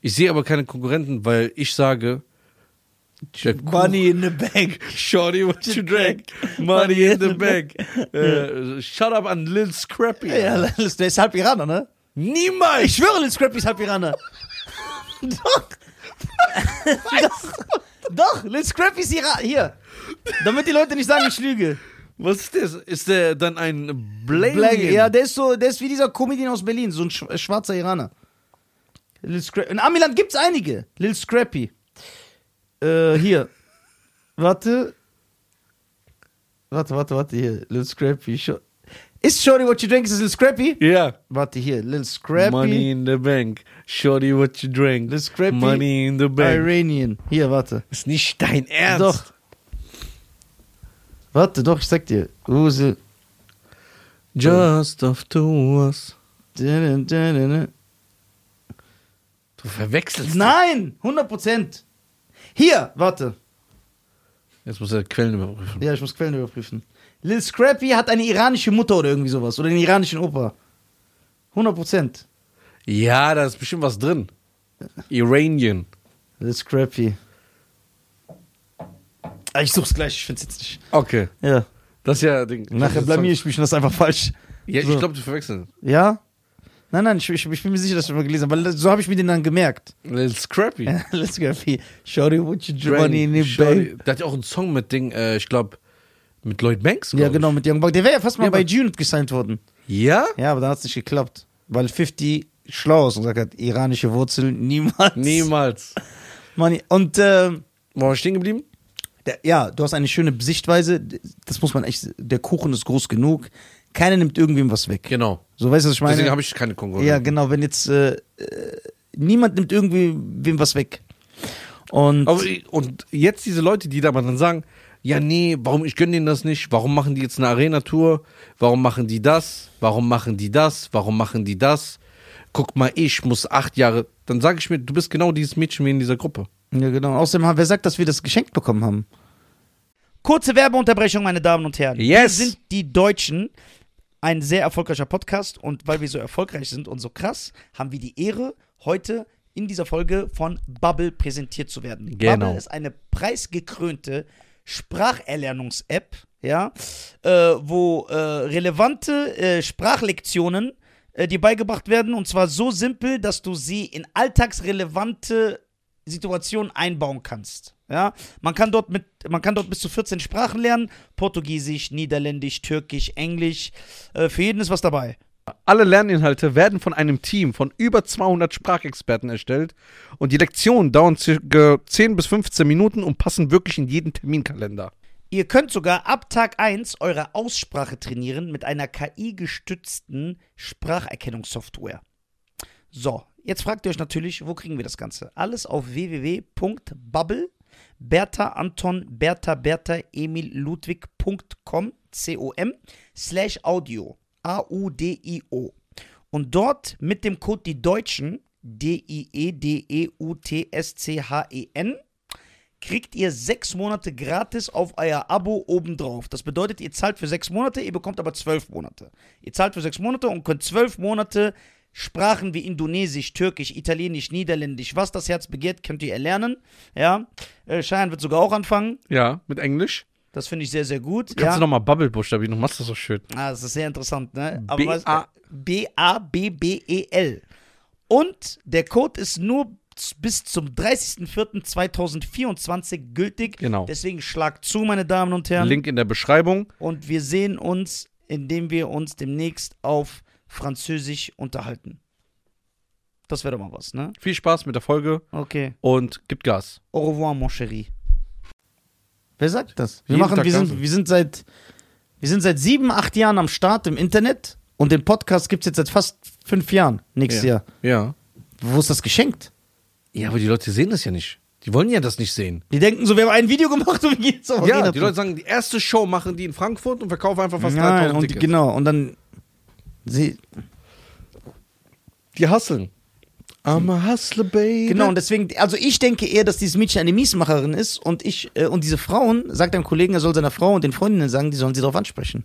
Ich sehe aber keine Konkurrenten, weil ich sage: Money in the bank. Shorty, what you drank. Money in the bank. Shut up an Lil Scrappy. Ja, der ist halb Iraner, ne? Niemals! Ich schwöre, Lil Scrappy ist halb Iraner. Doch. Doch, Lil Scrappy ist hier. Damit die Leute nicht sagen, ich lüge. Was ist das? Ist der dann ein Blame? Ja, der ist wie dieser Comedian aus Berlin, so ein schwarzer Iraner. Lil Scrappy. In Amiland gibt's einige. Lil Scrappy. Hier. Warte, hier. Lil Scrappy. Ist Shorty What You Drink, ist Lil Scrappy? Ja. Yeah. Warte hier, Lil Scrappy. Money in the Bank. Shorty What You Drink. Lil Scrappy. Money in the Bank. Iranian. Hier, warte. Ist nicht dein Ernst. Doch. Warte, doch, ich sag dir. Use. Just of Tours. Du verwechselst. Nein, 100%. Hier, warte. Jetzt muss er Quellen überprüfen. Ja, ich muss Quellen überprüfen. Lil Scrappy hat eine iranische Mutter oder irgendwie sowas. Oder einen iranischen Opa. 100%. Ja, da ist bestimmt was drin. Iranian. Lil Scrappy. Ich such's gleich, ich find's jetzt nicht. Okay. Ja. Das ist ja Ding. Nachher blamier ich mich und das ist einfach falsch. Ja, so. Ich glaube, du verwechselst. Ja? Nein, ich bin mir sicher, dass ich mal gelesen habe, weil so habe ich mir den dann gemerkt. Lil Scrappy. Lil Scrappy. Shorty, what you doing in the Da hat ja auch einen Song mit Ding, ich glaube, mit Lloyd Banks? Ja, genau, mit Young Buck. Der wäre ja fast mal bei G-Unit gesigned worden. Ja? Ja, aber dann hat es nicht geklappt. Weil 50 schlau ist und gesagt hat, iranische Wurzeln, niemals. Niemals. Manni, und, wo war ich stehen geblieben? Ja, du hast eine schöne Sichtweise. Das muss man echt, der Kuchen ist groß genug. Keiner nimmt irgendwem was weg. Genau. So, weißt du, was ich meine? Deswegen habe ich keine Konkurrenz. Ja, genau, wenn jetzt, niemand nimmt irgendwem was weg. Und jetzt diese Leute, die da mal dann sagen, ja, nee, warum, ich gönne denen das nicht, warum machen die jetzt eine Arena-Tour, warum machen die das, guck mal, ich muss 8 Jahre, dann sage ich mir, du bist genau dieses Mädchen wie in dieser Gruppe. Ja, genau, außerdem, wer sagt, dass wir das geschenkt bekommen haben? Kurze Werbeunterbrechung, meine Damen und Herren. Yes! Wir sind die Deutschen, ein sehr erfolgreicher Podcast und weil wir so erfolgreich sind und so krass, haben wir die Ehre, heute in dieser Folge von Babbel präsentiert zu werden. Genau. Babbel ist eine preisgekrönte Spracherlernungs-App, ja, wo relevante Sprachlektionen dir beigebracht werden und zwar so simpel, dass du sie in alltagsrelevante Situationen einbauen kannst. Ja, man kann dort bis zu 14 Sprachen lernen: Portugiesisch, Niederländisch, Türkisch, Englisch. Für jeden ist was dabei. Alle Lerninhalte werden von einem Team von über 200 Sprachexperten erstellt und die Lektionen dauern ca. 10 bis 15 Minuten und passen wirklich in jeden Terminkalender. Ihr könnt sogar ab Tag 1 eure Aussprache trainieren mit einer KI-gestützten Spracherkennungssoftware. So, jetzt fragt ihr euch natürlich, wo kriegen wir das Ganze? Alles auf www.bubble, Bertha Anton Bertha Emil Ludwig.com com/audio. AUDIO. Und dort mit dem Code die Deutschen, DIEDEUTSCHEN, kriegt ihr 6 Monate gratis auf euer Abo obendrauf. Das bedeutet, ihr zahlt für 6 Monate, ihr bekommt aber 12 Monate. Ihr zahlt für 6 Monate und könnt 12 Monate Sprachen wie Indonesisch, Türkisch, Italienisch, Niederländisch, was das Herz begehrt, könnt ihr erlernen. Ja, Shayan wird sogar auch anfangen. Ja, mit Englisch. Das finde ich sehr, sehr gut. Kannst du nochmal Bubble buchstabieren, du machst das so schön. Ah, das ist sehr interessant, ne? BABBEL. Und der Code ist nur bis zum 30.04.2024 gültig. Genau. Deswegen schlag zu, meine Damen und Herren. Link in der Beschreibung. Und wir sehen uns, indem wir uns demnächst auf Französisch unterhalten. Das wäre doch mal was, ne? Viel Spaß mit der Folge. Okay. Und gibt Gas. Au revoir, mon chéri. Wer sagt das? Wir sind seit 7, 8 Jahren am Start im Internet und den Podcast gibt es jetzt seit fast 5 Jahren nächstes Jahr. Ja. Wo ist das geschenkt? Ja, aber die Leute sehen das ja nicht. Die wollen ja das nicht sehen. Die denken so, wir haben ein Video gemacht und wir gehen so. Ja, die Leute sagen, die erste Show machen die in Frankfurt und verkaufen einfach fast 3.000 Tickets. Genau, und dann die hustlen. I'm a hustler, baby. Genau, und deswegen, also ich denke eher, dass dieses Mädchen eine Miesmacherin ist und und diese Frauen, sagt einem Kollegen, er soll seiner Frau und den Freundinnen sagen, die sollen sie darauf ansprechen.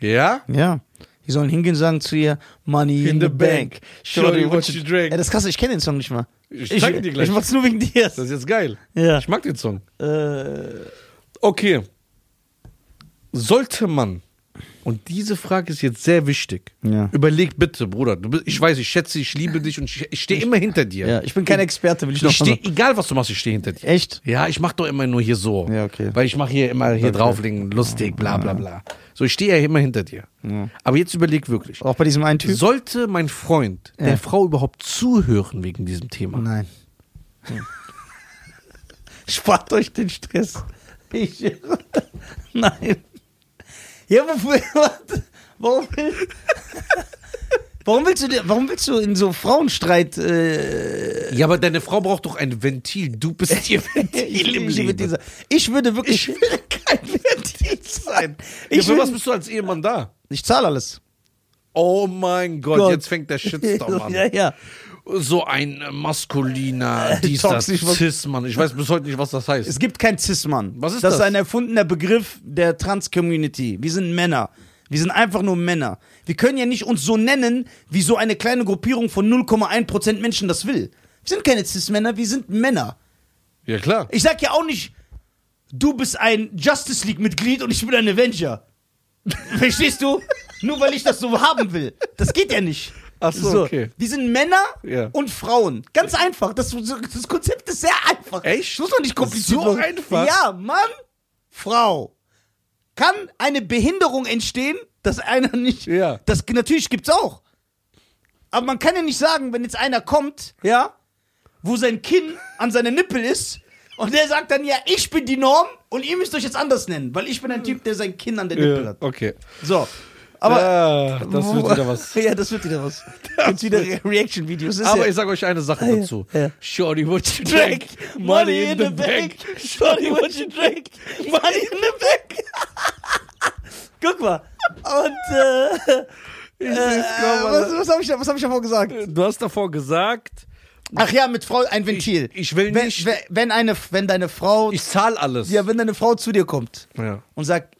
Ja? Ja. Die sollen hingehen und sagen zu ihr, Money in the bank. Show you what you drink. Ey, das ist krass, ich kenne den Song nicht mal. Ich zeig dir gleich. Ich mach's nur wegen dir. Das ist jetzt geil. Ja. Ich mag den Song. Okay. Sollte man, und diese Frage ist jetzt sehr wichtig. Ja. Überleg bitte, Bruder. Ich weiß, ich schätze, ich liebe dich und ich stehe immer hinter dir. Ja, ich bin kein Experte, will ich noch sagen. Egal, was du machst, ich stehe hinter dir. Echt? Ja, ich mache doch immer nur hier so. Ja, okay. Weil ich mache hier immer hier drauflegen, lustig, bla bla bla. So, ich stehe ja immer hinter dir. Ja. Aber jetzt überleg wirklich. Auch bei diesem einen Typ? Sollte mein Freund der Frau überhaupt zuhören wegen diesem Thema? Nein. Hm. Spart euch den Stress. Nein. Ja, warum willst du in so Frauenstreit? Ja, aber deine Frau braucht doch ein Ventil. Du bist ihr Ventil im Leben. Ich würde wirklich. Ich will kein Ventil sein. Für was bist du als Ehemann da? Ich zahle alles. Oh mein Gott, jetzt fängt der Shitstorm an. Ja. So ein maskuliner, das Cis-Mann. Ich weiß bis heute nicht, was das heißt. Es gibt keinen Cis-Mann. Was ist das? Das ist ein erfundener Begriff der Trans-Community. Wir sind Männer. Wir sind einfach nur Männer. Wir können ja nicht uns so nennen, wie so eine kleine Gruppierung von 0,1% Menschen das will. Wir sind keine Cis-Männer, wir sind Männer. Ja, klar. Ich sag ja auch nicht, du bist ein Justice League-Mitglied und ich bin ein Avenger. Verstehst du? Nur weil ich das so haben will. Das geht ja nicht. Ach so, okay. Wir sind Männer und Frauen. Ganz einfach. Das Konzept ist sehr einfach. Echt? Das muss doch nicht kompliziert sein. So einfach? Ja, Mann, Frau. Kann eine Behinderung entstehen, dass einer nicht... Ja. Das, natürlich gibt's auch. Aber man kann ja nicht sagen, wenn jetzt einer kommt, wo sein Kinn an seiner Nippel ist und der sagt dann, ja, ich bin die Norm und ihr müsst euch jetzt anders nennen, weil ich bin ein Typ, der sein Kinn an der Nippel hat. Okay. So. Aber das wird wieder was. Ja, das wird wieder was. Jetzt wieder Reaction-Videos. Aber ich sage euch eine Sache dazu. Ja. Shorty, what you drink? Money in the bank. Shorty, what you drink? Money in the bank. Guck mal. Und was habe ich davor gesagt? Du hast davor gesagt. Ach ja, mit Frau ein Ventil. Ich will nicht. Wenn deine Frau. Ich zahle alles. Ja, wenn deine Frau zu dir kommt und sagt.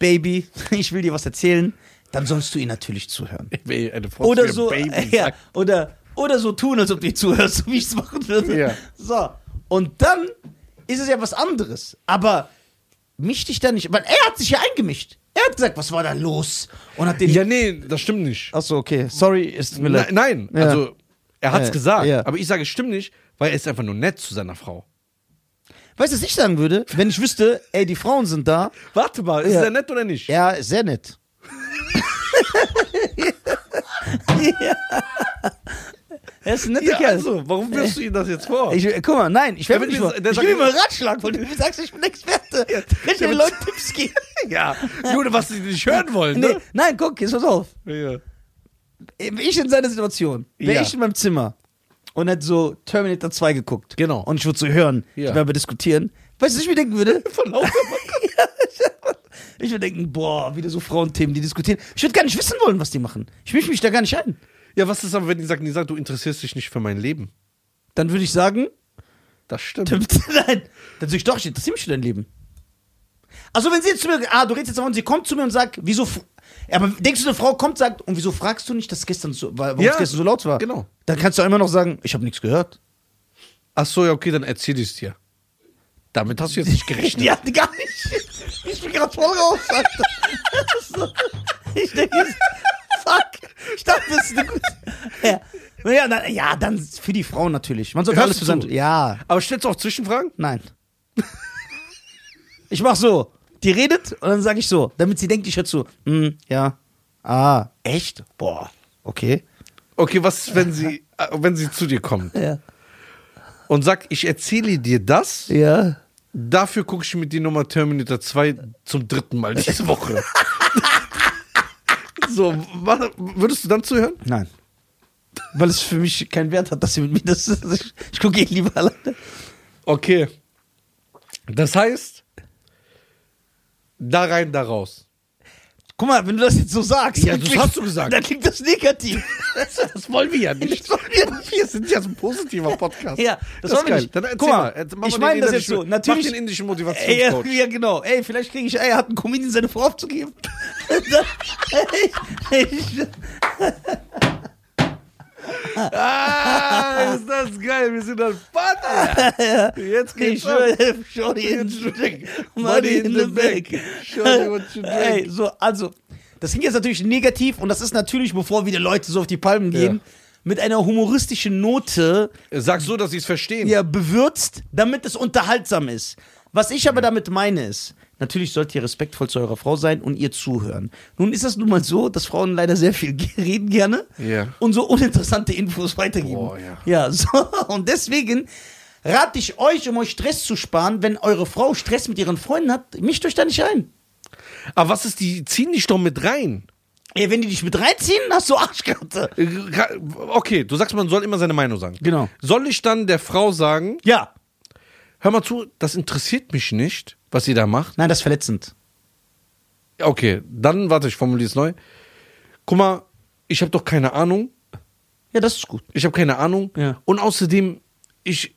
Baby, ich will dir was erzählen, dann sollst du ihr natürlich zuhören. Oder so, oder so tun, als ob du ihr zuhörst, so wie ich es machen würde. Ja. So, und dann ist es ja was anderes. Aber misch dich da nicht, weil er hat sich ja eingemischt. Er hat gesagt, was war da los? Und hat den das stimmt nicht. Achso, okay, sorry, ist mir leid. Nein, also er hat's gesagt, aber ich sage, es stimmt nicht, weil er ist einfach nur nett zu seiner Frau. Weißt du, was ich sagen würde, wenn ich wüsste, ey, die Frauen sind da. Warte mal, ist er nett oder nicht? Ja, sehr nett. Er ist ein netter Kerl. Also, warum wirfst du ihm das jetzt vor? Guck mal, nein, ich werde ich gebe ihm einen Ratschlag, weil du sagst, ich bin Experte. Ich will den Leuten Tipps geben. Ja, nur was sie nicht hören wollen, ne? Nein, guck, jetzt pass auf. Ja. Ich in seiner Situation, wäre ich in meinem Zimmer. Und hat so Terminator 2 geguckt. Genau. Und ich würde so hören, ich würde diskutieren. Weißt du, was ich mir denken würde? Von lauter Ich würde denken, boah, wieder so Frauenthemen, die diskutieren. Ich würde gar nicht wissen wollen, was die machen. Ich mische mich da gar nicht ein. Ja, was ist aber, wenn die sagen, du interessierst dich nicht für mein Leben? Dann würde ich sagen, das stimmt. Nein, dann sage ich doch, ich interessiere mich für dein Leben. Also wenn sie jetzt zu mir, du redest jetzt davon, sie kommt zu mir und sagt, wieso, aber denkst du, eine Frau kommt und sagt, und wieso fragst du nicht, dass gestern so, warum es gestern so laut war? Genau. Dann kannst du immer noch sagen, ich habe nichts gehört. Ach so, ja, okay, dann erzähl ich es dir. Damit hast du jetzt nicht gerechnet. Ja, gar nicht. Ich bin gerade voll raus, Alter. Ich denke, fuck. Ich dachte, das ist eine gute... Ja, dann für die Frauen natürlich. Man sollte alles zusammen... Ja. Aber stellst du auch Zwischenfragen? Nein. Ich mach so. Die redet und dann sage ich so, damit sie denkt, ich höre zu. Ja. Ah, echt? Boah. Okay. Okay, was ist, wenn sie zu dir kommt? Ja. Und sagt, ich erzähle dir das. Ja. Dafür gucke ich mir die Nummer Terminator 2 zum 3. Mal diese Woche. So, würdest du dann zuhören? Nein. Weil es für mich keinen Wert hat, dass sie mit mir das... Ich gucke eh lieber alleine. Okay. Das heißt, da rein, da raus. Guck mal, wenn du das jetzt so sagst... Ja, das hast du gesagt. Dann klingt das negativ. Das wollen wir ja nicht. Wir sind ja so ein positiver Podcast. Ja, das wollen wir nicht. Dann guck mal, ich meine das jetzt so. Natürlich, mach den indischen Motivationscoach. Ja, genau. Ey, vielleicht kriege ich... Ey, hat ein Comedian seine Frau aufzugeben? Ist das geil, wir sind ein Partner. Jetzt geht's schon. Shorty in the back. Money in the back. Shorty what you drink. So, also, das klingt jetzt natürlich negativ und das ist natürlich, bevor wieder Leute so auf die Palmen gehen, mit einer humoristischen Note. Sag so, dass sie es verstehen. Ja, bewürzt, damit es unterhaltsam ist. Was ich aber damit meine ist, natürlich sollt ihr respektvoll zu eurer Frau sein und ihr zuhören. Nun ist das nun mal so, dass Frauen leider sehr viel reden gerne und so uninteressante Infos weitergeben. Oh, ja, so. Und deswegen rate ich euch, um euch Stress zu sparen, wenn eure Frau Stress mit ihren Freunden hat, mischt euch da nicht ein. Aber was ist, die ziehen dich doch mit rein. Ey, wenn die dich mit reinziehen, hast du Arschkarte. Okay, du sagst, man soll immer seine Meinung sagen. Genau. Soll ich dann der Frau sagen, ja, hör mal zu, das interessiert mich nicht, was ihr da macht? Nein, das ist verletzend. Okay, dann warte, ich formuliere es neu. Guck mal, ich habe doch keine Ahnung. Ja, das ist gut. Ich habe keine Ahnung. Ja. Und außerdem, ich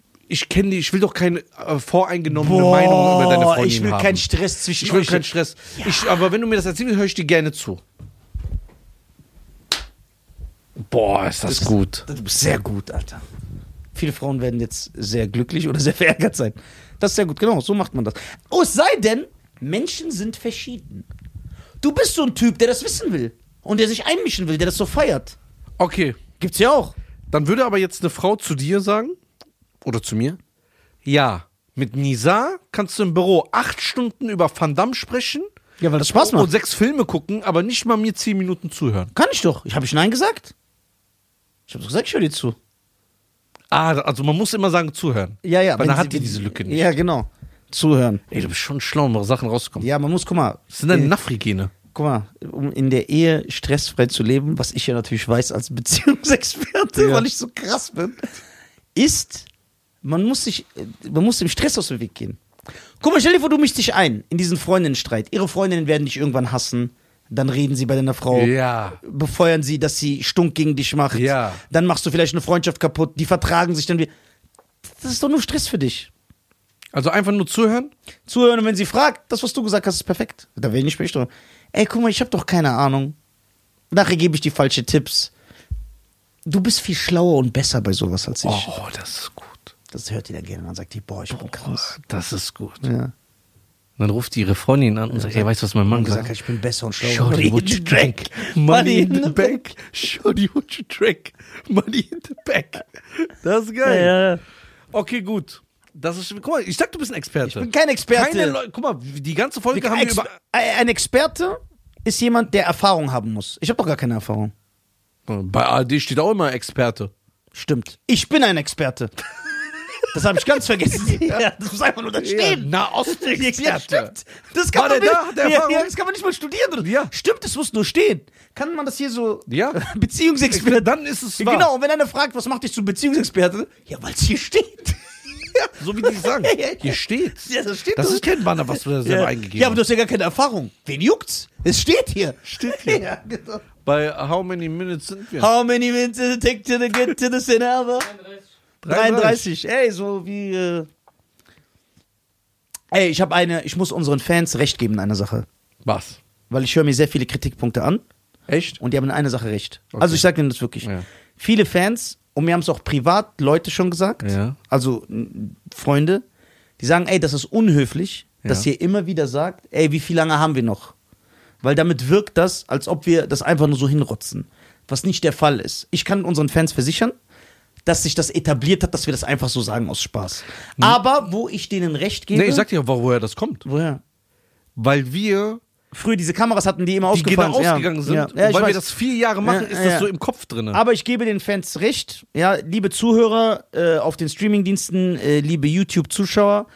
kenne die, ich will doch keine voreingenommene Meinung über deine Freundin haben. Ich will keinen Stress zwischen euch. Ich will keinen Stress. Ja. Aber wenn du mir das erzählst, höre ich dir gerne zu. Boah, ist das gut. Du bist sehr gut, Alter. Viele Frauen werden jetzt sehr glücklich oder sehr verärgert sein. Das ist sehr gut, genau, so macht man das. Oh, es sei denn, Menschen sind verschieden. Du bist so ein Typ, der das wissen will und der sich einmischen will, der das so feiert. Okay. Gibt's ja auch. Dann würde aber jetzt eine Frau zu dir sagen, oder zu mir, ja, mit Nizar kannst du im Büro 8 Stunden über Van Damme sprechen. Ja, weil das Spaß macht. Und 6 Filme gucken, aber nicht mal mir 10 Minuten zuhören. Kann ich doch. Habe ich Nein gesagt? Ich habe doch gesagt, ich höre dir zu. Ah, also man muss immer sagen, zuhören. Ja. Weil dann hat die diese Lücke nicht. Ja, genau. Zuhören. Ey, du bist schon schlau, um Sachen rauszukommen. Ja, man muss, guck mal. Das sind dann Naffrigene. Guck mal, um in der Ehe stressfrei zu leben, was ich ja natürlich weiß als Beziehungsexperte, weil ich so krass bin, ist, man muss dem Stress aus dem Weg gehen. Guck mal, stell dir vor, du mischst dich ein in diesen Freundinnenstreit. Ihre Freundinnen werden dich irgendwann hassen. Dann reden sie bei deiner Frau, befeuern sie, dass sie stunk gegen dich macht. Ja. Dann machst du vielleicht eine Freundschaft kaputt, die vertragen sich dann wieder. Das ist doch nur Stress für dich. Also einfach nur zuhören? Zuhören, und wenn sie fragt, das, was du gesagt hast, ist perfekt. Da will ich nicht mehr stören. Ey, guck mal, ich hab doch keine Ahnung. Nachher gebe ich dir falsche Tipps. Du bist viel schlauer und besser bei sowas als ich. Oh, das ist gut. Das hört die dann gerne und dann sagt die, boah, ich bin krass. Das ist gut. Ja. Dann ruft die ihre Freundin an und sagt, hey, weißt du, was mein Mann gesagt hat? Ich bin besser und schlauer. Shorty, what you drink? Money in the back. Shorty, what you drink? Money in the back. Das ist geil. Ja. Okay, gut. Das ist, guck mal, ich sag, du bist ein Experte. Ich bin kein Experte. Guck mal, die ganze Folge haben wir über... Ein Experte ist jemand, der Erfahrung haben muss. Ich habe doch gar keine Erfahrung. Bei ARD steht auch immer Experte. Stimmt. Ich bin ein Experte. Das habe ich ganz vergessen. Ja, das muss einfach nur da stehen. Ja, Nahost-Experte. Ja, stimmt. Das kann man nicht mal studieren. Ja. Stimmt, es muss nur stehen. Kann man das hier so... Ja. Beziehungsexperte. Dann ist es wahr. Genau, und wenn einer fragt, was macht dich zum Beziehungsexperte? Ja, weil es hier steht. So wie die sagen. Hier steht's. Ja, das steht. Das ist kein Banner, was du da selber eingegeben hast. Ja, aber du hast ja gar keine Erfahrung. Wen juckt's? Es steht hier. Steht hier. Ja, genau. Bei How Many Minutes sind wir? How many minutes did it take to get to the cinema? 33. Ey, so wie... Ey, ich muss unseren Fans recht geben in einer Sache. Was? Weil ich höre mir sehr viele Kritikpunkte an. Echt? Und die haben in einer Sache recht. Okay. Also ich sage denen das wirklich. Ja. Viele Fans, und mir haben es auch privat Leute schon gesagt, ja, also Freunde, die sagen, ey, das ist unhöflich, ja, dass ihr immer wieder sagt, ey, wie viel lange haben wir noch? Weil damit wirkt das, als ob wir das einfach nur so hinrotzen. Was nicht der Fall ist. Ich kann unseren Fans versichern, dass sich das etabliert hat, dass wir das einfach so sagen aus Spaß. Nee. Aber wo ich denen recht gebe... Nee, ich sag dir, woher das kommt. Woher? Weil wir... Früher diese Kameras hatten, die immer ausgefallen sind. Die ausgegangen sind. Ja. Ja, weil wir das 4 Jahre machen, ist das so im Kopf drin. Aber ich gebe den Fans recht. Ja, liebe Zuhörer auf den Streamingdiensten, liebe YouTube-Zuschauer,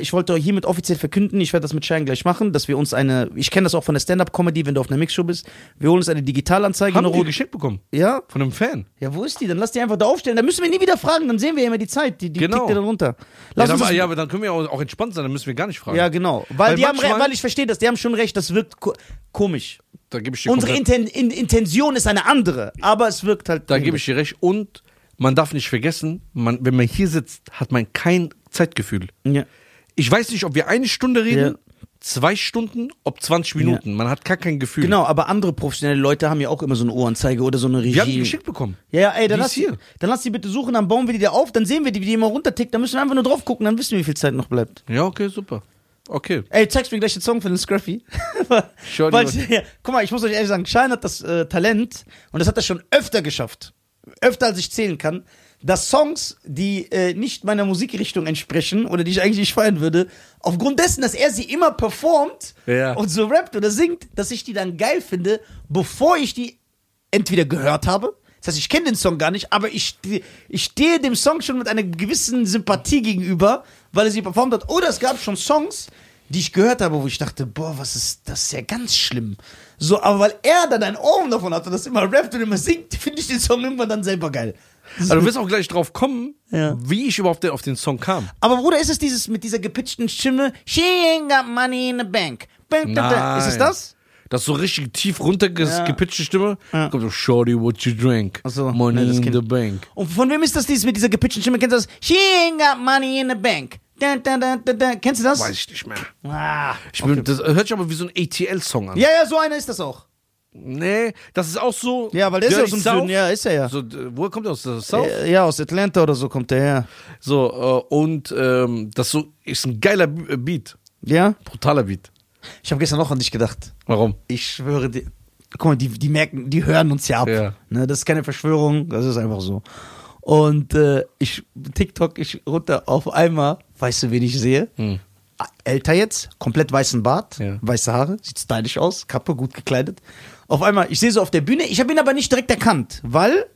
ich wollte euch hiermit offiziell verkünden, ich werde das mit Shayan gleich machen, dass wir uns eine, ich kenne das auch von der Stand-Up-Comedy, wenn du auf einer Mixshow bist, wir holen uns eine Digitalanzeige. Haben wir geschickt bekommen? Ja. Von einem Fan. Ja, wo ist die? Dann lass die einfach da aufstellen, da müssen wir nie wieder fragen, dann sehen wir ja immer die Zeit, die tickt ja dann runter. Aber dann können wir auch entspannt sein, dann müssen wir gar nicht fragen. Ja, genau. Weil die haben recht, weil ich verstehe das, die haben schon recht, das wirkt komisch. Da gebe ich dir unsere Intention ist eine andere, aber es wirkt halt... Da gebe ich dir recht und man darf nicht vergessen, wenn man hier sitzt, hat man kein Zeitgefühl. Ja. Ich weiß nicht, ob wir 1 Stunde reden, 2 Stunden, ob 20 Minuten. Ja. Man hat gar kein Gefühl. Genau, aber andere professionelle Leute haben ja auch immer so eine Ohranzeige oder so eine Regie. Wir haben die geschickt bekommen. Ja, ey, dann lass die bitte suchen, dann bauen wir die da auf, dann sehen wir die, wie die immer runtertickt, dann müssen wir einfach nur drauf gucken, dann wissen wir, wie viel Zeit noch bleibt. Ja, okay, super. Okay. Ey, zeigst mir gleich den Song von den Scrappy. Guck mal, ich muss euch ehrlich sagen, Shayan hat das Talent und das hat er schon öfter geschafft. Öfter, als ich zählen kann. Dass Songs, die nicht meiner Musikrichtung entsprechen oder die ich eigentlich nicht feiern würde, aufgrund dessen, dass er sie immer performt und so rappt oder singt, dass ich die dann geil finde, bevor ich die entweder gehört habe. Das heißt, ich kenne den Song gar nicht, aber ich stehe dem Song schon mit einer gewissen Sympathie gegenüber, weil er sie performt hat. Oder es gab schon Songs, die ich gehört habe, wo ich dachte, boah, was ist das, ist ja ganz schlimm. So, aber weil er dann ein Ohr davon hat und das immer rappt und immer singt, finde ich den Song irgendwann dann selber geil. Also du wirst auch gleich drauf kommen, wie ich überhaupt auf den Song kam. Aber Bruder, ist es dieses mit dieser gepitchten Stimme, she ain't got money in the bank. Nein. Ist es das? Das ist so richtig tief runter gepitchte Stimme. Ja. Kommt so, shorty, what you drink, money in the bank. Und von wem ist das dieses mit dieser gepitchten Stimme? Kennst du das? She ain't got money in the bank. Kennst du das? Weiß ich nicht mehr. Das hört sich aber wie so ein ATL-Song an. Ja, ja, so einer ist das auch. Nee, das ist auch so... Ja, weil der ist ja aus dem Süden, ja, ist er ja. So, woher kommt er aus? South? Ja, aus Atlanta oder so kommt der her. So, das so ist ein geiler Beat. Ja? Brutaler Beat. Ich habe gestern auch an dich gedacht. Warum? Ich schwöre dir... Guck mal, die merken, die hören uns ja ab. Ja. Ne, das ist keine Verschwörung, das ist einfach so. Und ich runter auf einmal, weißt du, wen ich sehe? Älter jetzt, komplett weißen Bart, weiße Haare, sieht stylisch aus, Kappe, gut gekleidet. Auf einmal, ich sehe so auf der Bühne, ich habe ihn aber nicht direkt erkannt, weil,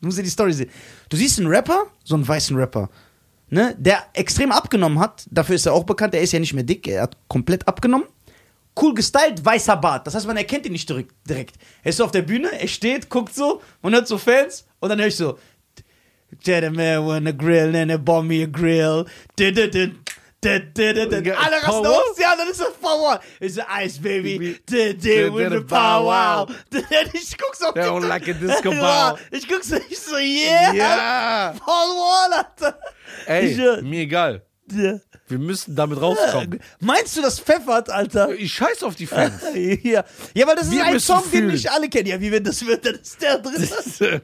du musst dir die Story sehen, du siehst einen Rapper, so einen weißen Rapper, ne, der extrem abgenommen hat, dafür ist er auch bekannt, er ist ja nicht mehr dick, er hat komplett abgenommen, cool gestylt, weißer Bart, das heißt, man erkennt ihn nicht direkt. Er ist so auf der Bühne, er steht, guckt so und hört so Fans und dann höre ich so, Gentleman wanna grill, and they bought me a grill, alle rasten aus, ja, dann ist das Paul Wall. It's the ice, baby. Today with the Paul Wall. Ich guck's auf TikTok. Like a disco ball. Ich guck's, ich so, yeah. Paul Wall, Alter. Ey, mir egal. Wir müssen damit rauskommen. Meinst du, das pfeffert, Alter? Ich scheiß auf die Fans. Ja, weil das ist ein Song, den nicht alle kennen. Ja, wie wenn das wird, dann ist der drin.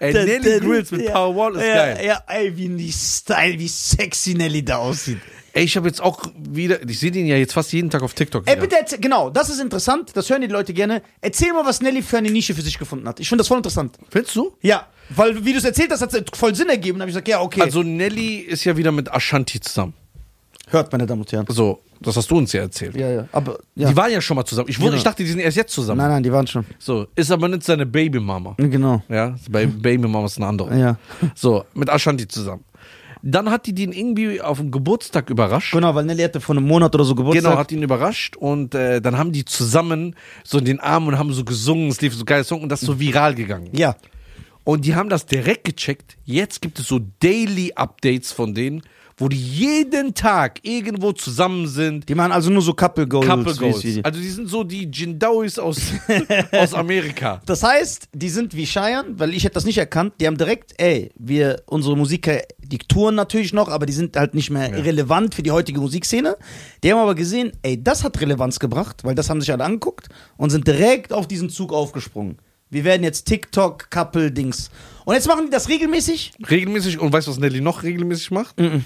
Ey, Nelly Grills mit Paul Wall ist geil. Ja, ey, wie sexy Nelly da aussieht. Ey, ich habe jetzt auch wieder, ich sehe den ja jetzt fast jeden Tag auf TikTok. Ey, bitte, genau, das ist interessant, das hören die Leute gerne. Erzähl mal, was Nelly für eine Nische für sich gefunden hat. Ich finde das voll interessant. Findest du? Ja, weil, wie du es erzählt hast, hat es voll Sinn ergeben. Da habe ich gesagt, ja, okay. Also Nelly ist ja wieder mit Ashanti zusammen. Hört, meine Damen und Herren. So, das hast du uns ja erzählt. Ja. Aber, die waren ja schon mal zusammen. Ich dachte, die sind erst jetzt zusammen. Nein, die waren schon. So, ist aber nicht seine Babymama. Genau. Ja, Babymama ist eine andere. Ja. So, mit Ashanti zusammen. Dann hat die den irgendwie auf dem Geburtstag überrascht. Genau, weil Nelly hatte vor einem Monat oder so Geburtstag. Genau, hat ihn überrascht und dann haben die zusammen so in den Armen und haben so gesungen, es lief so geil Song und das ist so viral gegangen. Ja. Und die haben das direkt gecheckt. Jetzt gibt es so Daily Updates von denen, wo die jeden Tag irgendwo zusammen sind. Die machen also nur so Couple Goals. Couple Goals. Also die sind so die Jindaois aus Amerika. Das heißt, die sind wie Shayan, weil ich hätte das nicht erkannt. Die haben direkt, unsere Musiker, die touren natürlich noch, aber die sind halt nicht mehr relevant für die heutige Musikszene. Die haben aber gesehen, das hat Relevanz gebracht, weil das haben sich alle angeguckt und sind direkt auf diesen Zug aufgesprungen. Wir werden jetzt TikTok-Couple-Dings. Und jetzt machen die das regelmäßig? Regelmäßig. Und weißt du, was Nelly noch regelmäßig macht? Mhm.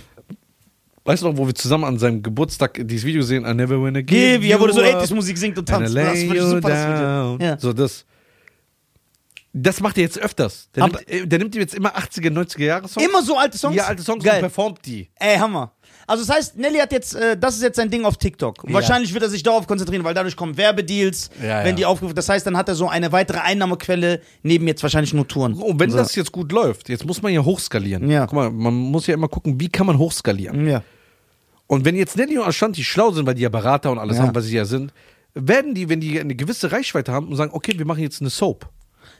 Weißt du noch, wo wir zusammen an seinem Geburtstag dieses Video sehen? I never wanna give you up. Ja, wo du so 80s Musik singt und tanzt. Das finde ich super, das Video. Ja. So, das macht er jetzt öfters. Der nimmt jetzt immer 80er, 90er Jahre Songs. Immer so alte Songs? Ja, alte Songs. Geil. Und performt die. Ey, Hammer. Also das heißt, Nelly hat jetzt, das ist jetzt sein Ding auf TikTok. Und wahrscheinlich wird er sich darauf konzentrieren, weil dadurch kommen Werbedeals, wenn die aufgerufen. Das heißt, dann hat er so eine weitere Einnahmequelle neben jetzt wahrscheinlich nur Touren. Und wenn das jetzt gut läuft, jetzt muss man ja hochskalieren. Ja. Guck mal, man muss ja immer gucken, wie kann man hochskalieren. Ja. Und wenn jetzt Nelly und Ashanti schlau sind, weil die ja Berater und alles haben, was sie ja sind, werden die, wenn die eine gewisse Reichweite haben und sagen, okay, wir machen jetzt eine Soap.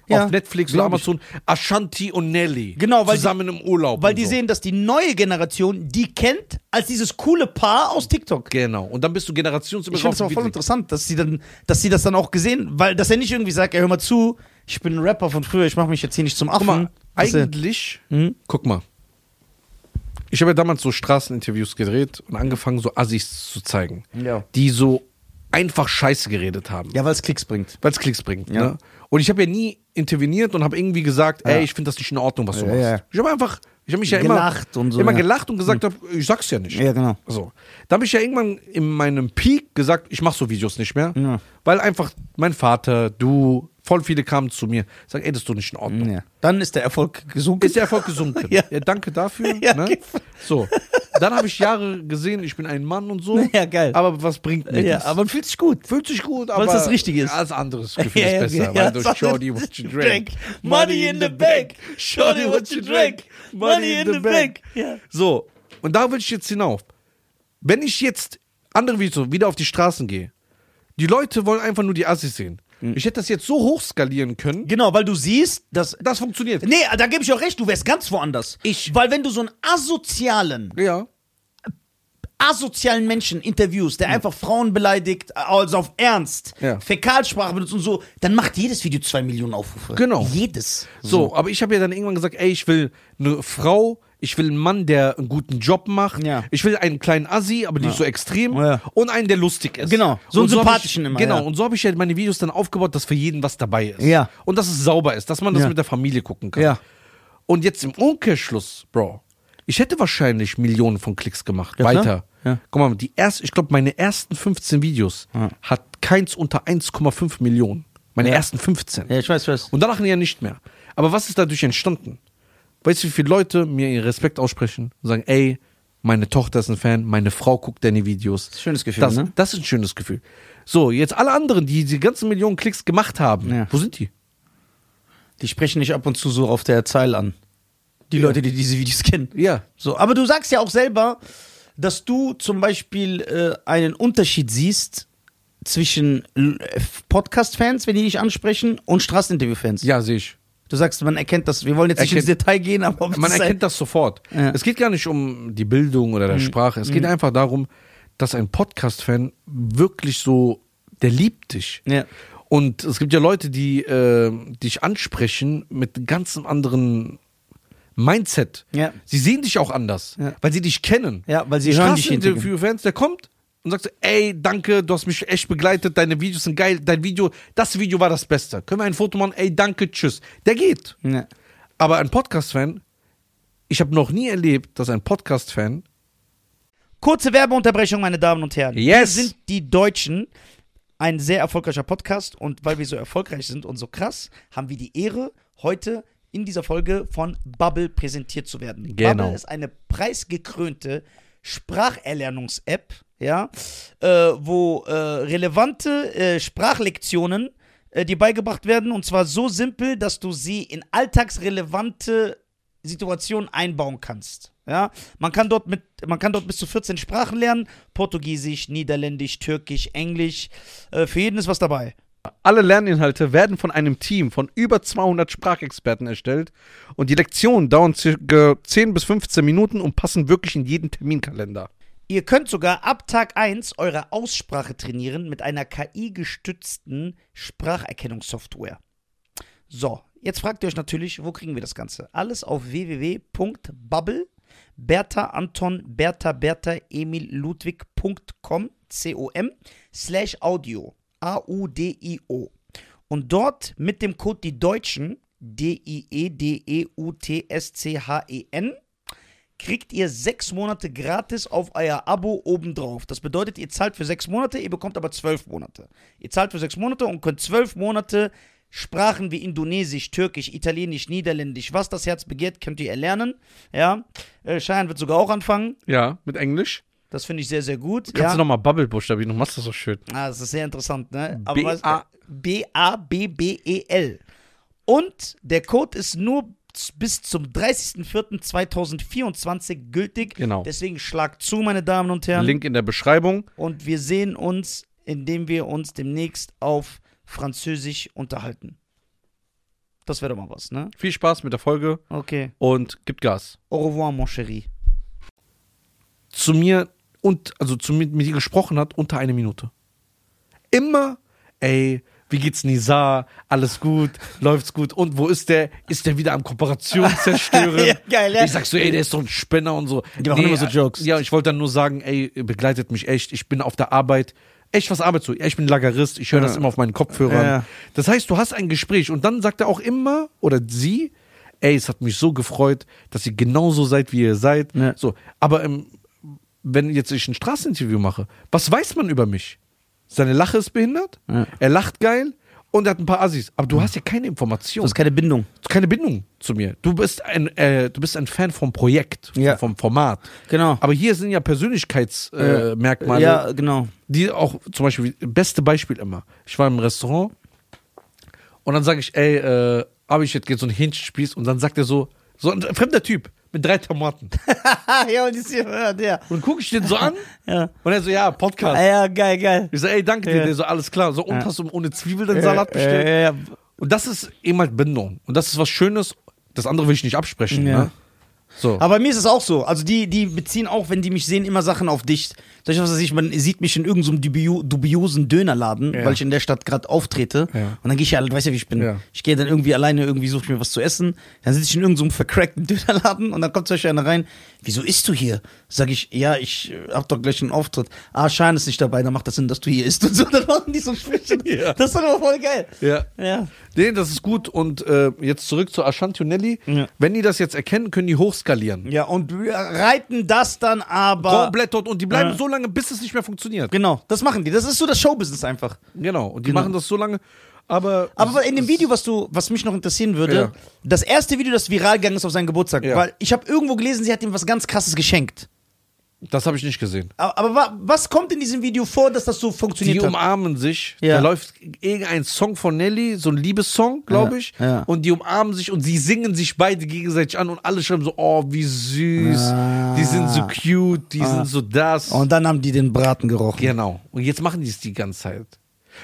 Ja, auf Netflix oder Amazon, Ashanti und Nelly zusammen im Urlaub. Weil die sehen, dass die neue Generation die kennt als dieses coole Paar aus TikTok. Genau. Und dann bist du generationsübergreifend. Ich finde das aber voll interessant, dass sie das dann auch gesehen, weil dass er nicht irgendwie sagt, hör mal zu, ich bin ein Rapper von früher, ich mache mich jetzt hier nicht zum Affen. Guck mal, guck mal, ich habe ja damals so Straßeninterviews gedreht und angefangen, so Assis zu zeigen, die so einfach Scheiße geredet haben. Ja, weil es Klicks bringt. Ja. Ne? Und ich habe ja nie interveniert und habe irgendwie gesagt, ich finde das nicht in Ordnung, was du machst. Ja. Ich habe mich immer gelacht und gesagt, ich sag's ja nicht. Ja, genau. So. Da habe ich ja irgendwann in meinem Peak gesagt, ich mache so Videos nicht mehr, weil einfach mein Vater, voll viele kamen zu mir, sagen, das ist doch nicht in Ordnung. Ja. Dann ist der Erfolg gesunken. Ja, danke dafür. Ja, ne? So. Dann habe ich Jahre gesehen, ich bin ein Mann und so. Ja, geil. Aber was bringt mir das? Aber man fühlt sich gut. Weil es das Richtige ist. Als anderes Gefühl ist besser. Ja, weil Shorty, what you drank. Money in the bank. Shorty, what you drank. Money in the bank. Ja. So, und da will ich jetzt hinauf. Wenn ich jetzt andere Videos wieder auf die Straßen gehe, die Leute wollen einfach nur die Assis sehen. Ich hätte das jetzt so hochskalieren können. Genau, weil du siehst, dass das funktioniert. Nee, da gebe ich auch recht, du wärst ganz woanders. Weil wenn du so einen asozialen Menschen interviewst, der einfach Frauen beleidigt, also auf Ernst, Fäkalsprache benutzt und so, dann macht jedes Video 2 Millionen Aufrufe. Genau. Jedes. So, aber ich habe ja dann irgendwann gesagt, ich will eine Frau, ich will einen Mann, der einen guten Job macht. Ja. Ich will einen kleinen Assi, aber nicht so extrem. Ja. Und einen, der lustig ist. Genau, so einen sympathischen immer. Genau, und so habe ich ja meine Videos dann aufgebaut, dass für jeden was dabei ist. Ja. Und dass es sauber ist, dass man das mit der Familie gucken kann. Ja. Und jetzt im Umkehrschluss, Bro, ich hätte wahrscheinlich Millionen von Klicks gemacht. Ja, weiter. Ja. Guck mal, ich glaube, meine ersten 15 Videos hat keins unter 1,5 Millionen. Meine ersten 15. Ja, ich weiß. Und danach ja nicht mehr. Aber was ist dadurch entstanden? Weißt du, wie viele Leute mir ihren Respekt aussprechen und sagen, meine Tochter ist ein Fan, meine Frau guckt deine Videos. Das ist ein schönes Gefühl, ne? Das ist ein schönes Gefühl. So, jetzt alle anderen, die die ganzen Millionen Klicks gemacht haben, wo sind die? Die sprechen nicht ab und zu so auf der Zeile an. Die Leute, die diese Videos kennen. Ja. So, aber du sagst ja auch selber, dass du zum Beispiel einen Unterschied siehst zwischen Podcast-Fans, wenn die dich ansprechen, und Straßeninterview-Fans. Ja, sehe ich. Du sagst, man erkennt das, wir wollen jetzt nicht ins Detail gehen, aber... Man erkennt das sofort. Ja. Es geht gar nicht um die Bildung oder der Sprache. Es geht einfach darum, dass ein Podcast-Fan wirklich so, der liebt dich. Ja. Und es gibt ja Leute, die dich ansprechen mit ganzem anderen Mindset. Ja. Sie sehen dich auch anders, weil sie dich kennen. Ja, weil sie hören dich hinterher. Für Fans, der kommt und sagt so, danke, du hast mich echt begleitet, deine Videos sind geil, das Video war das Beste. Können wir ein Foto machen? Danke, tschüss. Der geht. Ja. Aber ein Podcast-Fan, ich habe noch nie erlebt, dass ein Podcast-Fan... Kurze Werbeunterbrechung, meine Damen und Herren. Yes. Wir sind die Deutschen, ein sehr erfolgreicher Podcast, und weil wir so erfolgreich sind und so krass, haben wir die Ehre, heute in dieser Folge von Bubble präsentiert zu werden. Genau. Bubble ist eine preisgekrönte Spracherlernungs-App, wo relevante Sprachlektionen dir beigebracht werden, und zwar so simpel, dass du sie in alltagsrelevante Situationen einbauen kannst. Ja? Man kann dort bis zu 14 Sprachen lernen, Portugiesisch, Niederländisch, Türkisch, Englisch, für jeden ist was dabei. Alle Lerninhalte werden von einem Team von über 200 Sprachexperten erstellt und die Lektionen dauern ca. 10 bis 15 Minuten und passen wirklich in jeden Terminkalender. Ihr könnt sogar ab Tag 1 eure Aussprache trainieren mit einer KI-gestützten Spracherkennungssoftware. So, jetzt fragt ihr euch natürlich, wo kriegen wir das Ganze? Alles auf www.bubble, Bertha, Anton, Bertha, Bertha, Emil, Ludwig.com, com/audio, AUDIO. Und dort mit dem Code die Deutschen, DIEDEUTSCHEN, kriegt ihr 6 Monate gratis auf euer Abo obendrauf. Das bedeutet, ihr zahlt für 6 Monate, ihr bekommt aber 12 Monate. Ihr zahlt für 6 Monate und könnt 12 Monate Sprachen wie Indonesisch, Türkisch, Italienisch, Niederländisch, was das Herz begehrt, könnt ihr erlernen. Ja, Shayan wird sogar auch anfangen. Ja, mit Englisch. Das finde ich sehr, sehr gut. Kannst du nochmal Babbel buchstabieren, du machst das so schön. Ah, das ist sehr interessant, ne? B-A-B-B-E-L. Und der Code ist nur bis zum 30.04.2024 gültig. Genau. Deswegen schlagt zu, meine Damen und Herren. Link in der Beschreibung. Und wir sehen uns, indem wir uns demnächst auf Französisch unterhalten. Das wäre doch mal was, ne? Viel Spaß mit der Folge. Okay. Und gibt Gas. Au revoir, mon chéri. Zu mir und, also mit dir gesprochen hat, unter 1 Minute. Immer, ey, wie geht's Nizar? Alles gut? Läuft's gut? Und wo ist der? Ist der wieder am Kooperation zerstören? Ja, geil, ja. Ich sag so, ey, der ist so ein Spinner und so. Die machen immer so Jokes. Ja, ich wollte dann nur sagen, ey, begleitet mich echt. Ich bin auf der Arbeit. Echt was Arbeit so. Ich bin Lagerist. Ich höre das immer auf meinen Kopfhörern. Ja. Das heißt, du hast ein Gespräch und dann sagt er auch immer, oder sie, ey, es hat mich so gefreut, dass ihr genauso seid, wie ihr seid. Ja. So, aber wenn jetzt ich ein Straßeninterview mache, was weiß man über mich? Seine Lache ist behindert, ja. Er lacht geil und er hat ein paar Assis. Aber du hast ja keine Information. Du hast keine Bindung. Keine Bindung zu mir. Du bist ein Fan vom Projekt, ja, vom Format. Genau. Aber hier sind ja Persönlichkeitsmerkmale. Ja, genau. Die auch, zum Beispiel, beste Beispiel immer. Ich war im Restaurant und dann sage ich, ey, aber ich hätte jetzt so einen Hähnchenspieß und dann sagt er so ein fremder Typ mit 3 Tomaten. Ja, und die sind ja. Und gucke ich den so an ja. Und er so, ja, Podcast. Ja, geil. Ich so, ey, danke dir, der so, alles klar. So, und hast du ohne Zwiebel den Salat bestellt? Ja. Und das ist eben halt Bindung. Und das ist was Schönes. Das andere will ich nicht absprechen, ja, ne? So. Aber bei mir ist es auch so. Also die beziehen auch, wenn die mich sehen, immer Sachen auf dich. Man sieht mich in irgendeinem dubiosen Dönerladen, weil ich in der Stadt gerade auftrete. Ja. Und dann gehe ich ja, weißt du, wie ich bin. Ja. Ich gehe dann irgendwie alleine, suche ich mir was zu essen. Dann sitze ich in irgendeinem vercrackten Dönerladen und dann kommt zum Beispiel einer rein. Wieso isst du hier? Sag ich, ja, ich hab doch gleich einen Auftritt. Ah, Shayan ist nicht dabei, dann macht das Sinn, dass du hier isst. Und so, dann machen die so Sprüche. Ja. Das ist doch voll geil. Ja. Nee, das ist gut. Und jetzt zurück zu Ashanti und Nelly. Ja. Wenn die das jetzt erkennen, können die hochskalieren. Ja, und reiten das dann aber komplett tot und die bleiben so lange, bis es nicht mehr funktioniert. Genau, das machen die. Das ist so das Showbusiness einfach. Genau, und die machen das so lange, aber in dem Video, was mich noch interessieren würde, das erste Video, das viral gegangen ist auf seinen Geburtstag, weil ich habe irgendwo gelesen, sie hat ihm was ganz Krasses geschenkt. Das habe ich nicht gesehen. Aber was kommt in diesem Video vor, dass das so funktioniert? Die umarmen sich. Ja. Da läuft irgendein Song von Nelly, so ein Liebessong, glaube ich. Ja. Und die umarmen sich und sie singen sich beide gegenseitig an und alle schreiben so, oh, wie süß. Ah. Die sind so cute, die sind so das. Und dann haben die den Braten gerochen. Genau. Und jetzt machen die es die ganze Zeit.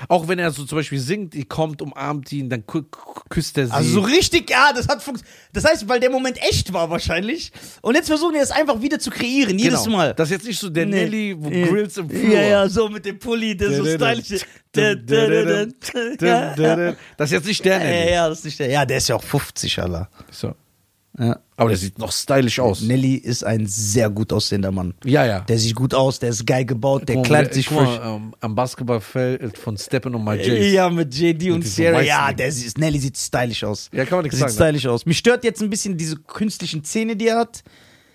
Auch wenn er so zum Beispiel singt, die kommt, umarmt ihn, dann küsst er sie. Also so richtig, ja, das hat funktioniert. Das heißt, weil der Moment echt war wahrscheinlich. Und jetzt versuchen wir das einfach wieder zu kreieren, jedes Mal. Das ist jetzt nicht so der Nelly, wo Grills im Flur. Ja, so mit dem Pulli, der so stylisch. Das ist jetzt nicht der Nelly. Ja, das ist nicht der. Ja, der ist ja auch 50, Alter. So. Ja. Aber der sieht noch stylisch aus. Nelly ist ein sehr gut aussehender Mann. Ja. Der sieht gut aus, der ist geil gebaut, der kleidet sich frisch. Am Basketballfeld von Steppen und O'Jays. Ja, mit JD und Sierra. Ja, Nelly sieht stylisch aus. Ja, kann man nichts sagen. Sieht stylisch aus. Mich stört jetzt ein bisschen diese künstlichen Zähne, die er hat.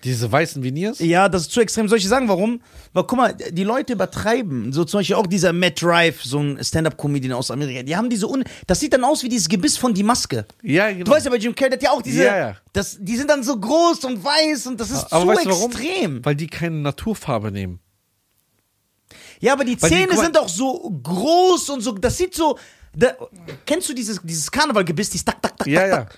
Diese weißen Veneers? Ja, das ist zu extrem. Soll ich sagen, warum? Weil, guck mal, die Leute übertreiben. So zum Beispiel auch dieser Matt Rife, so ein Stand-Up-Comedian aus Amerika. Die haben diese Das sieht dann aus wie dieses Gebiss von Die Maske. Ja, genau. Du weißt ja, bei Jim Carrey hat ja auch diese... Ja. Die sind dann so groß und weiß und das ist aber zu extrem. Warum? Weil die keine Naturfarbe nehmen. Ja, aber die Zähne sind auch so groß und so... Das sieht so... Kennst du dieses Karnevalgebiss, dieses Tak, Tak, Tak, Tak, Tak?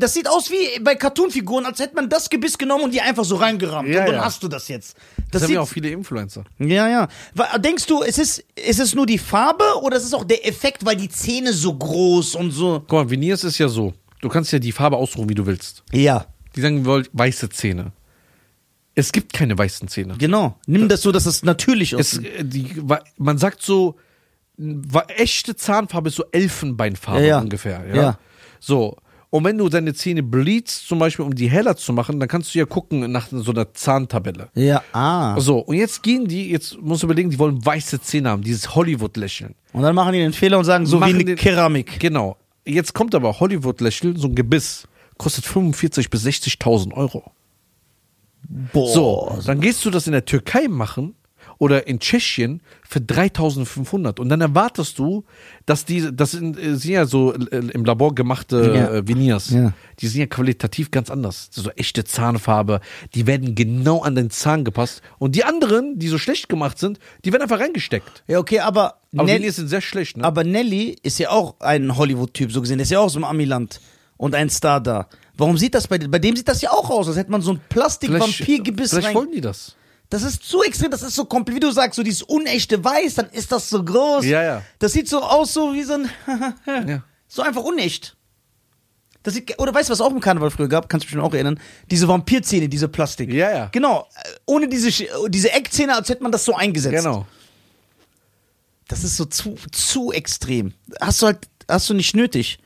Das sieht aus wie bei Cartoonfiguren, als hätte man das Gebiss genommen und die einfach so reingerammt. Ja, und dann hast du das jetzt. Das haben ja auch viele Influencer. Ja, ja. Denkst du, ist es nur die Farbe oder ist es auch der Effekt, weil die Zähne so groß und so? Guck mal, Veneers ist ja so. Du kannst ja die Farbe aussuchen, wie du willst. Ja. Die sagen, wir wollen weiße Zähne. Es gibt keine weißen Zähne. Genau. Nimm das so, dass das natürlich ist. Man sagt so, echte Zahnfarbe ist so Elfenbeinfarbe ungefähr. Ja? Ja. So. Und wenn du deine Zähne bleachst, zum Beispiel, um die heller zu machen, dann kannst du ja gucken nach so einer Zahntabelle. Ja, So, und jetzt jetzt musst du überlegen, die wollen weiße Zähne haben, dieses Hollywood-Lächeln. Und dann machen die den Fehler und sagen, so wie eine Keramik. Genau. Jetzt kommt aber Hollywood-Lächeln, so ein Gebiss, kostet 45.000 bis 60.000 Euro. Boah. So, dann gehst du das in der Türkei machen oder in Tschechien für 3.500 und dann erwartest du, dass das sind ja so im Labor gemachte Veneers, die sind ja qualitativ ganz anders, so echte Zahnfarbe, die werden genau an den Zahn gepasst und die anderen, die so schlecht gemacht sind, die werden einfach reingesteckt. Ja, okay, aber Veneers sind sehr schlecht, ne? Aber Nelly ist ja auch ein Hollywood-Typ, so gesehen, der ist ja auch aus dem Amiland und ein Star da. Warum sieht das bei dem sieht das ja auch aus, als hätte man so ein Plastik-Vampir-Gebiss rein. Vielleicht wollen die das. Das ist zu extrem, das ist so komplett, wie du sagst, so dieses unechte Weiß, dann ist das so groß. Ja, ja. Das sieht so aus, so wie so ein, ja. So einfach unecht. Das sieht, oder weißt du, was es auch im Karneval früher gab? Kannst du mich auch erinnern? Diese Vampirzähne, diese Plastik. Ja, ja. Genau. Ohne diese Eckzähne, als hätte man das so eingesetzt. Genau. Das ist so zu extrem. Hast du nicht nötig.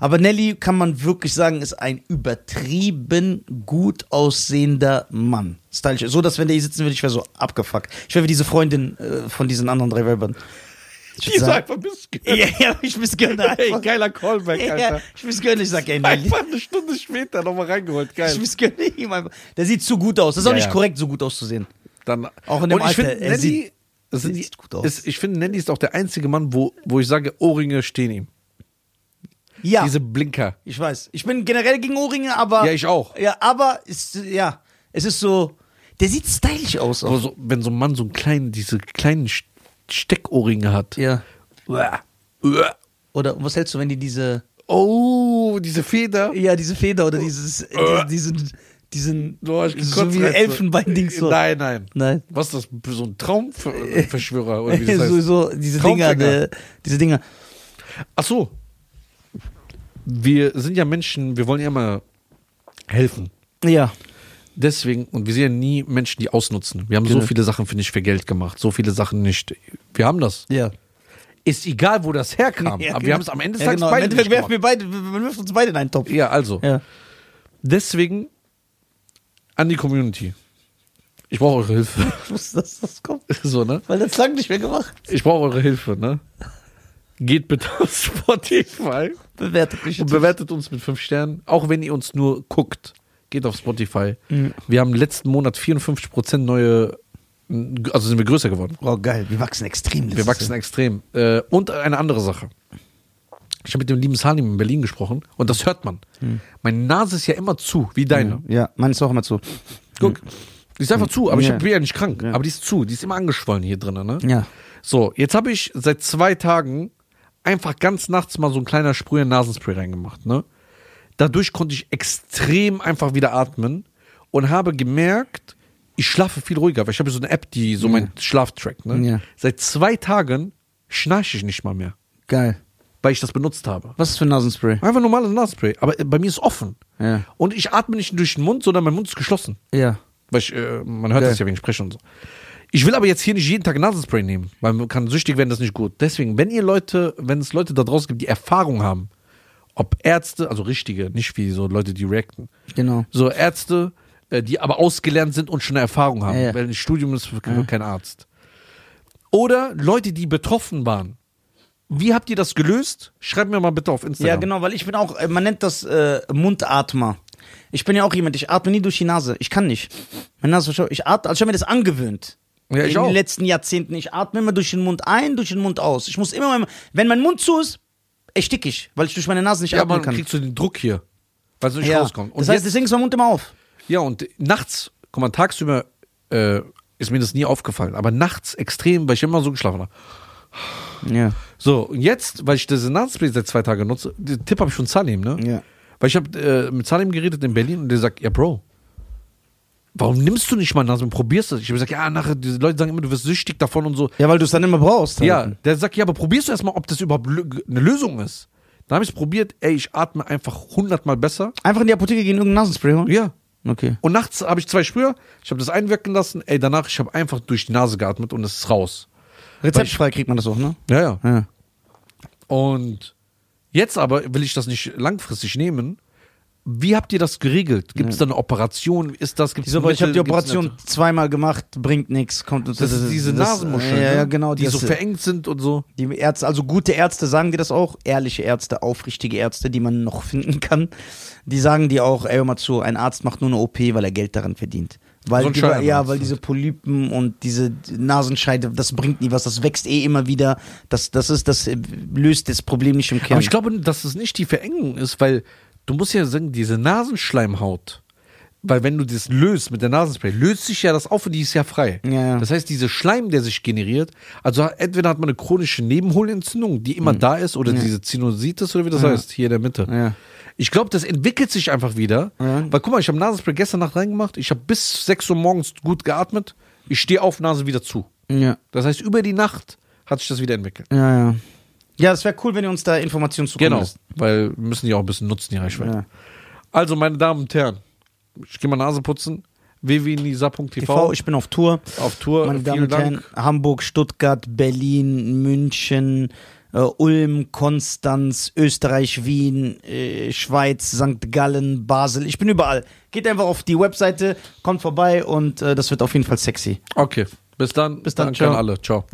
Aber Nelly, kann man wirklich sagen, ist ein übertrieben gut aussehender Mann. Stylisch. So, dass wenn der hier sitzen würde, ich wäre so abgefuckt. Ich wäre wie diese Freundin von diesen anderen drei Weibern. Die ist einfach missgönnt. Ja, ich missgönnt einfach. Ey, geiler Callback, Alter. Ja, ich missgönnt, ich sag, ey, Nelly. Einfach eine Stunde später nochmal reingeholt, geil. Ich missgönnt ihm einfach. Der sieht zu gut aus. Das ist auch nicht korrekt, so gut auszusehen. Dann, auch in dem Alter. Ich finde, Nelly sieht gut aus. Nelly ist auch der einzige Mann, wo ich sage, Ohrringe stehen ihm. Ja. Diese Blinker. Ich weiß. Ich bin generell gegen Ohrringe, aber. Ja, ich auch. Ja, aber es ist so. Der sieht stylisch aus. Aber so, wenn so ein Mann so einen diese kleinen Steckohrringe hat. Ja. Oder was hältst du, wenn die diese. Oh, diese Feder? Ja, diese Feder oder diesen so wie Elfenbein-Dings so. Nein. Was ist das? So ein Traumverschwörer oder wie das heißt? So diese Dinger. Ach so. Wir sind ja Menschen, wir wollen ja immer helfen. Ja. Deswegen, und wir sind ja nie Menschen, die ausnutzen. Wir haben so viele Sachen, finde ich, für Geld gemacht. So viele Sachen nicht. Wir haben das. Ja. Ist egal, wo das herkam. Ja, aber wir haben es am Ende des Tages beide nicht gemacht. Wir werfen uns beide in einen Topf. Ja, also. Ja. Deswegen an die Community. Ich brauche eure Hilfe. Ich wusste, dass das kommt. So, ne? Weil das lang nicht mehr gemacht. Ich brauche eure Hilfe, ne? Geht bitte auf Spotify. Bewertet mich. Und bewertet uns mit 5 Sternen. Auch wenn ihr uns nur guckt. Geht auf Spotify. Mhm. Wir haben letzten Monat 54% neue. Also sind wir größer geworden. Oh, geil. Wir wachsen extrem. Wir wachsen extrem. Und eine andere Sache. Ich habe mit dem lieben Salim in Berlin gesprochen. Und das hört man. Mhm. Meine Nase ist ja immer zu, wie deine. Mhm. Ja, meine ist auch immer zu. Guck. Mhm. Die ist einfach zu, aber ich bin ja nicht krank. Ja. Aber die ist zu. Die ist immer angeschwollen hier drin. Ne? Ja. So, jetzt habe ich seit 2 Tagen. Einfach ganz nachts mal so ein kleiner Sprüher Nasenspray reingemacht, ne? Dadurch konnte ich extrem einfach wieder atmen und habe gemerkt, ich schlafe viel ruhiger, weil ich habe so eine App, die so meinen Schlaf trackt, ne? Ja. Seit 2 Tagen schnarche ich nicht mal mehr. Geil. Weil ich das benutzt habe. Was ist für ein Nasenspray? Einfach normales Nasenspray, aber bei mir ist offen. Ja. Und ich atme nicht durch den Mund, sondern mein Mund ist geschlossen. Ja. Weil man hört das ja wegen Sprechen und so. Ich will aber jetzt hier nicht jeden Tag Nasenspray nehmen, weil man kann süchtig werden, das ist nicht gut. Deswegen, wenn es Leute da draußen gibt, die Erfahrung haben, ob Ärzte, also richtige, nicht wie so Leute, die reacten. Genau. So Ärzte, die aber ausgelernt sind und schon eine Erfahrung haben, weil ein Studium ist kein Arzt. Oder Leute, die betroffen waren. Wie habt ihr das gelöst? Schreibt mir mal bitte auf Instagram. Ja, genau, weil ich bin auch, man nennt das Mundatmer. Ich bin ja auch jemand, ich atme nie durch die Nase. Ich kann nicht. Meine Nase, ich atme, also ich habe mir das angewöhnt. Ja, in den letzten Jahrzehnten. Ich atme immer durch den Mund ein, durch den Mund aus. Ich muss immer, wenn mein Mund zu ist, ersticke ich, weil ich durch meine Nase nicht atmen kann. Ja, aber kriegst du den Druck hier, weil es nicht rauskommt. Und das heißt, deswegen ist mein Mund immer auf. Ja, und nachts, guck mal, tagsüber ist mir das nie aufgefallen, aber nachts extrem, weil ich immer so geschlafen habe. Ja. So, und jetzt, weil ich diese Nasenspray seit 2 Tagen nutze, den Tipp habe ich von Salim, ne? Ja. Weil ich habe mit Salim geredet in Berlin und der sagt, ja Bro, warum nimmst du nicht mal Nase und probierst das? Ich habe gesagt, ja, nachher, diese Leute sagen immer, du wirst süchtig davon und so. Ja, weil du es dann immer brauchst. Halt. Ja, der sagt, ja, aber probierst du erstmal, ob das überhaupt eine Lösung ist. Dann habe ich es probiert, ey, ich atme einfach 100-mal besser. Einfach in die Apotheke gehen, irgendein Nasenspray holen? Ja. Okay. Und nachts habe ich 2 Sprüher, ich habe das einwirken lassen, ey, danach, ich habe einfach durch die Nase geatmet und es ist raus. Rezeptfrei kriegt man das auch, ne? Ja, ja, ja. Und jetzt aber will ich das nicht langfristig nehmen. Wie habt ihr das geregelt? Gibt es da eine Operation? Ist das? Gibt's Mittel, ich habe die Operation zweimal gemacht, bringt nichts. Das ist diese Nasenmuscheln, ja, genau, die so verengt sind und so. Die Ärzte, also gute Ärzte sagen dir das auch, ehrliche Ärzte, aufrichtige Ärzte, die man noch finden kann, die sagen dir auch, ey, hör mal zu, ein Arzt macht nur eine OP, weil er Geld daran verdient. Weil diese Polypen und diese Nasenscheide, das bringt nie was, das wächst eh immer wieder, das löst das Problem nicht im Kern. Aber ich glaube, dass es nicht die Verengung ist, weil du musst ja sagen, diese Nasenschleimhaut, weil wenn du das löst mit der Nasenspray, löst sich ja das auf und die ist ja frei. Ja. Das heißt, dieser Schleim, der sich generiert, also entweder hat man eine chronische Nebenhohlenentzündung, die immer da ist, oder diese Zinnositis oder wie das heißt, hier in der Mitte. Ja. Ich glaube, das entwickelt sich einfach wieder. Ja. Weil guck mal, ich habe Nasenspray gestern Nacht reingemacht. Ich habe bis 6 Uhr morgens gut geatmet. Ich stehe auf, Nase wieder zu. Ja. Das heißt, über die Nacht hat sich das wieder entwickelt. Ja, ja. Ja, das wäre cool, wenn ihr uns da Informationen zukommen lässt. Genau, weil wir müssen ja auch ein bisschen nutzen, die Reichweite. Ja. Also, meine Damen und Herren, ich gehe mal Nase putzen. www.nizar.tv. Ich bin auf Tour. Meine Damen und Herren, Hamburg, Stuttgart, Berlin, München, Ulm, Konstanz, Österreich, Wien, Schweiz, St. Gallen, Basel. Ich bin überall. Geht einfach auf die Webseite, kommt vorbei und das wird auf jeden Fall sexy. Okay, bis dann. Bis dann, ciao. An alle. Ciao.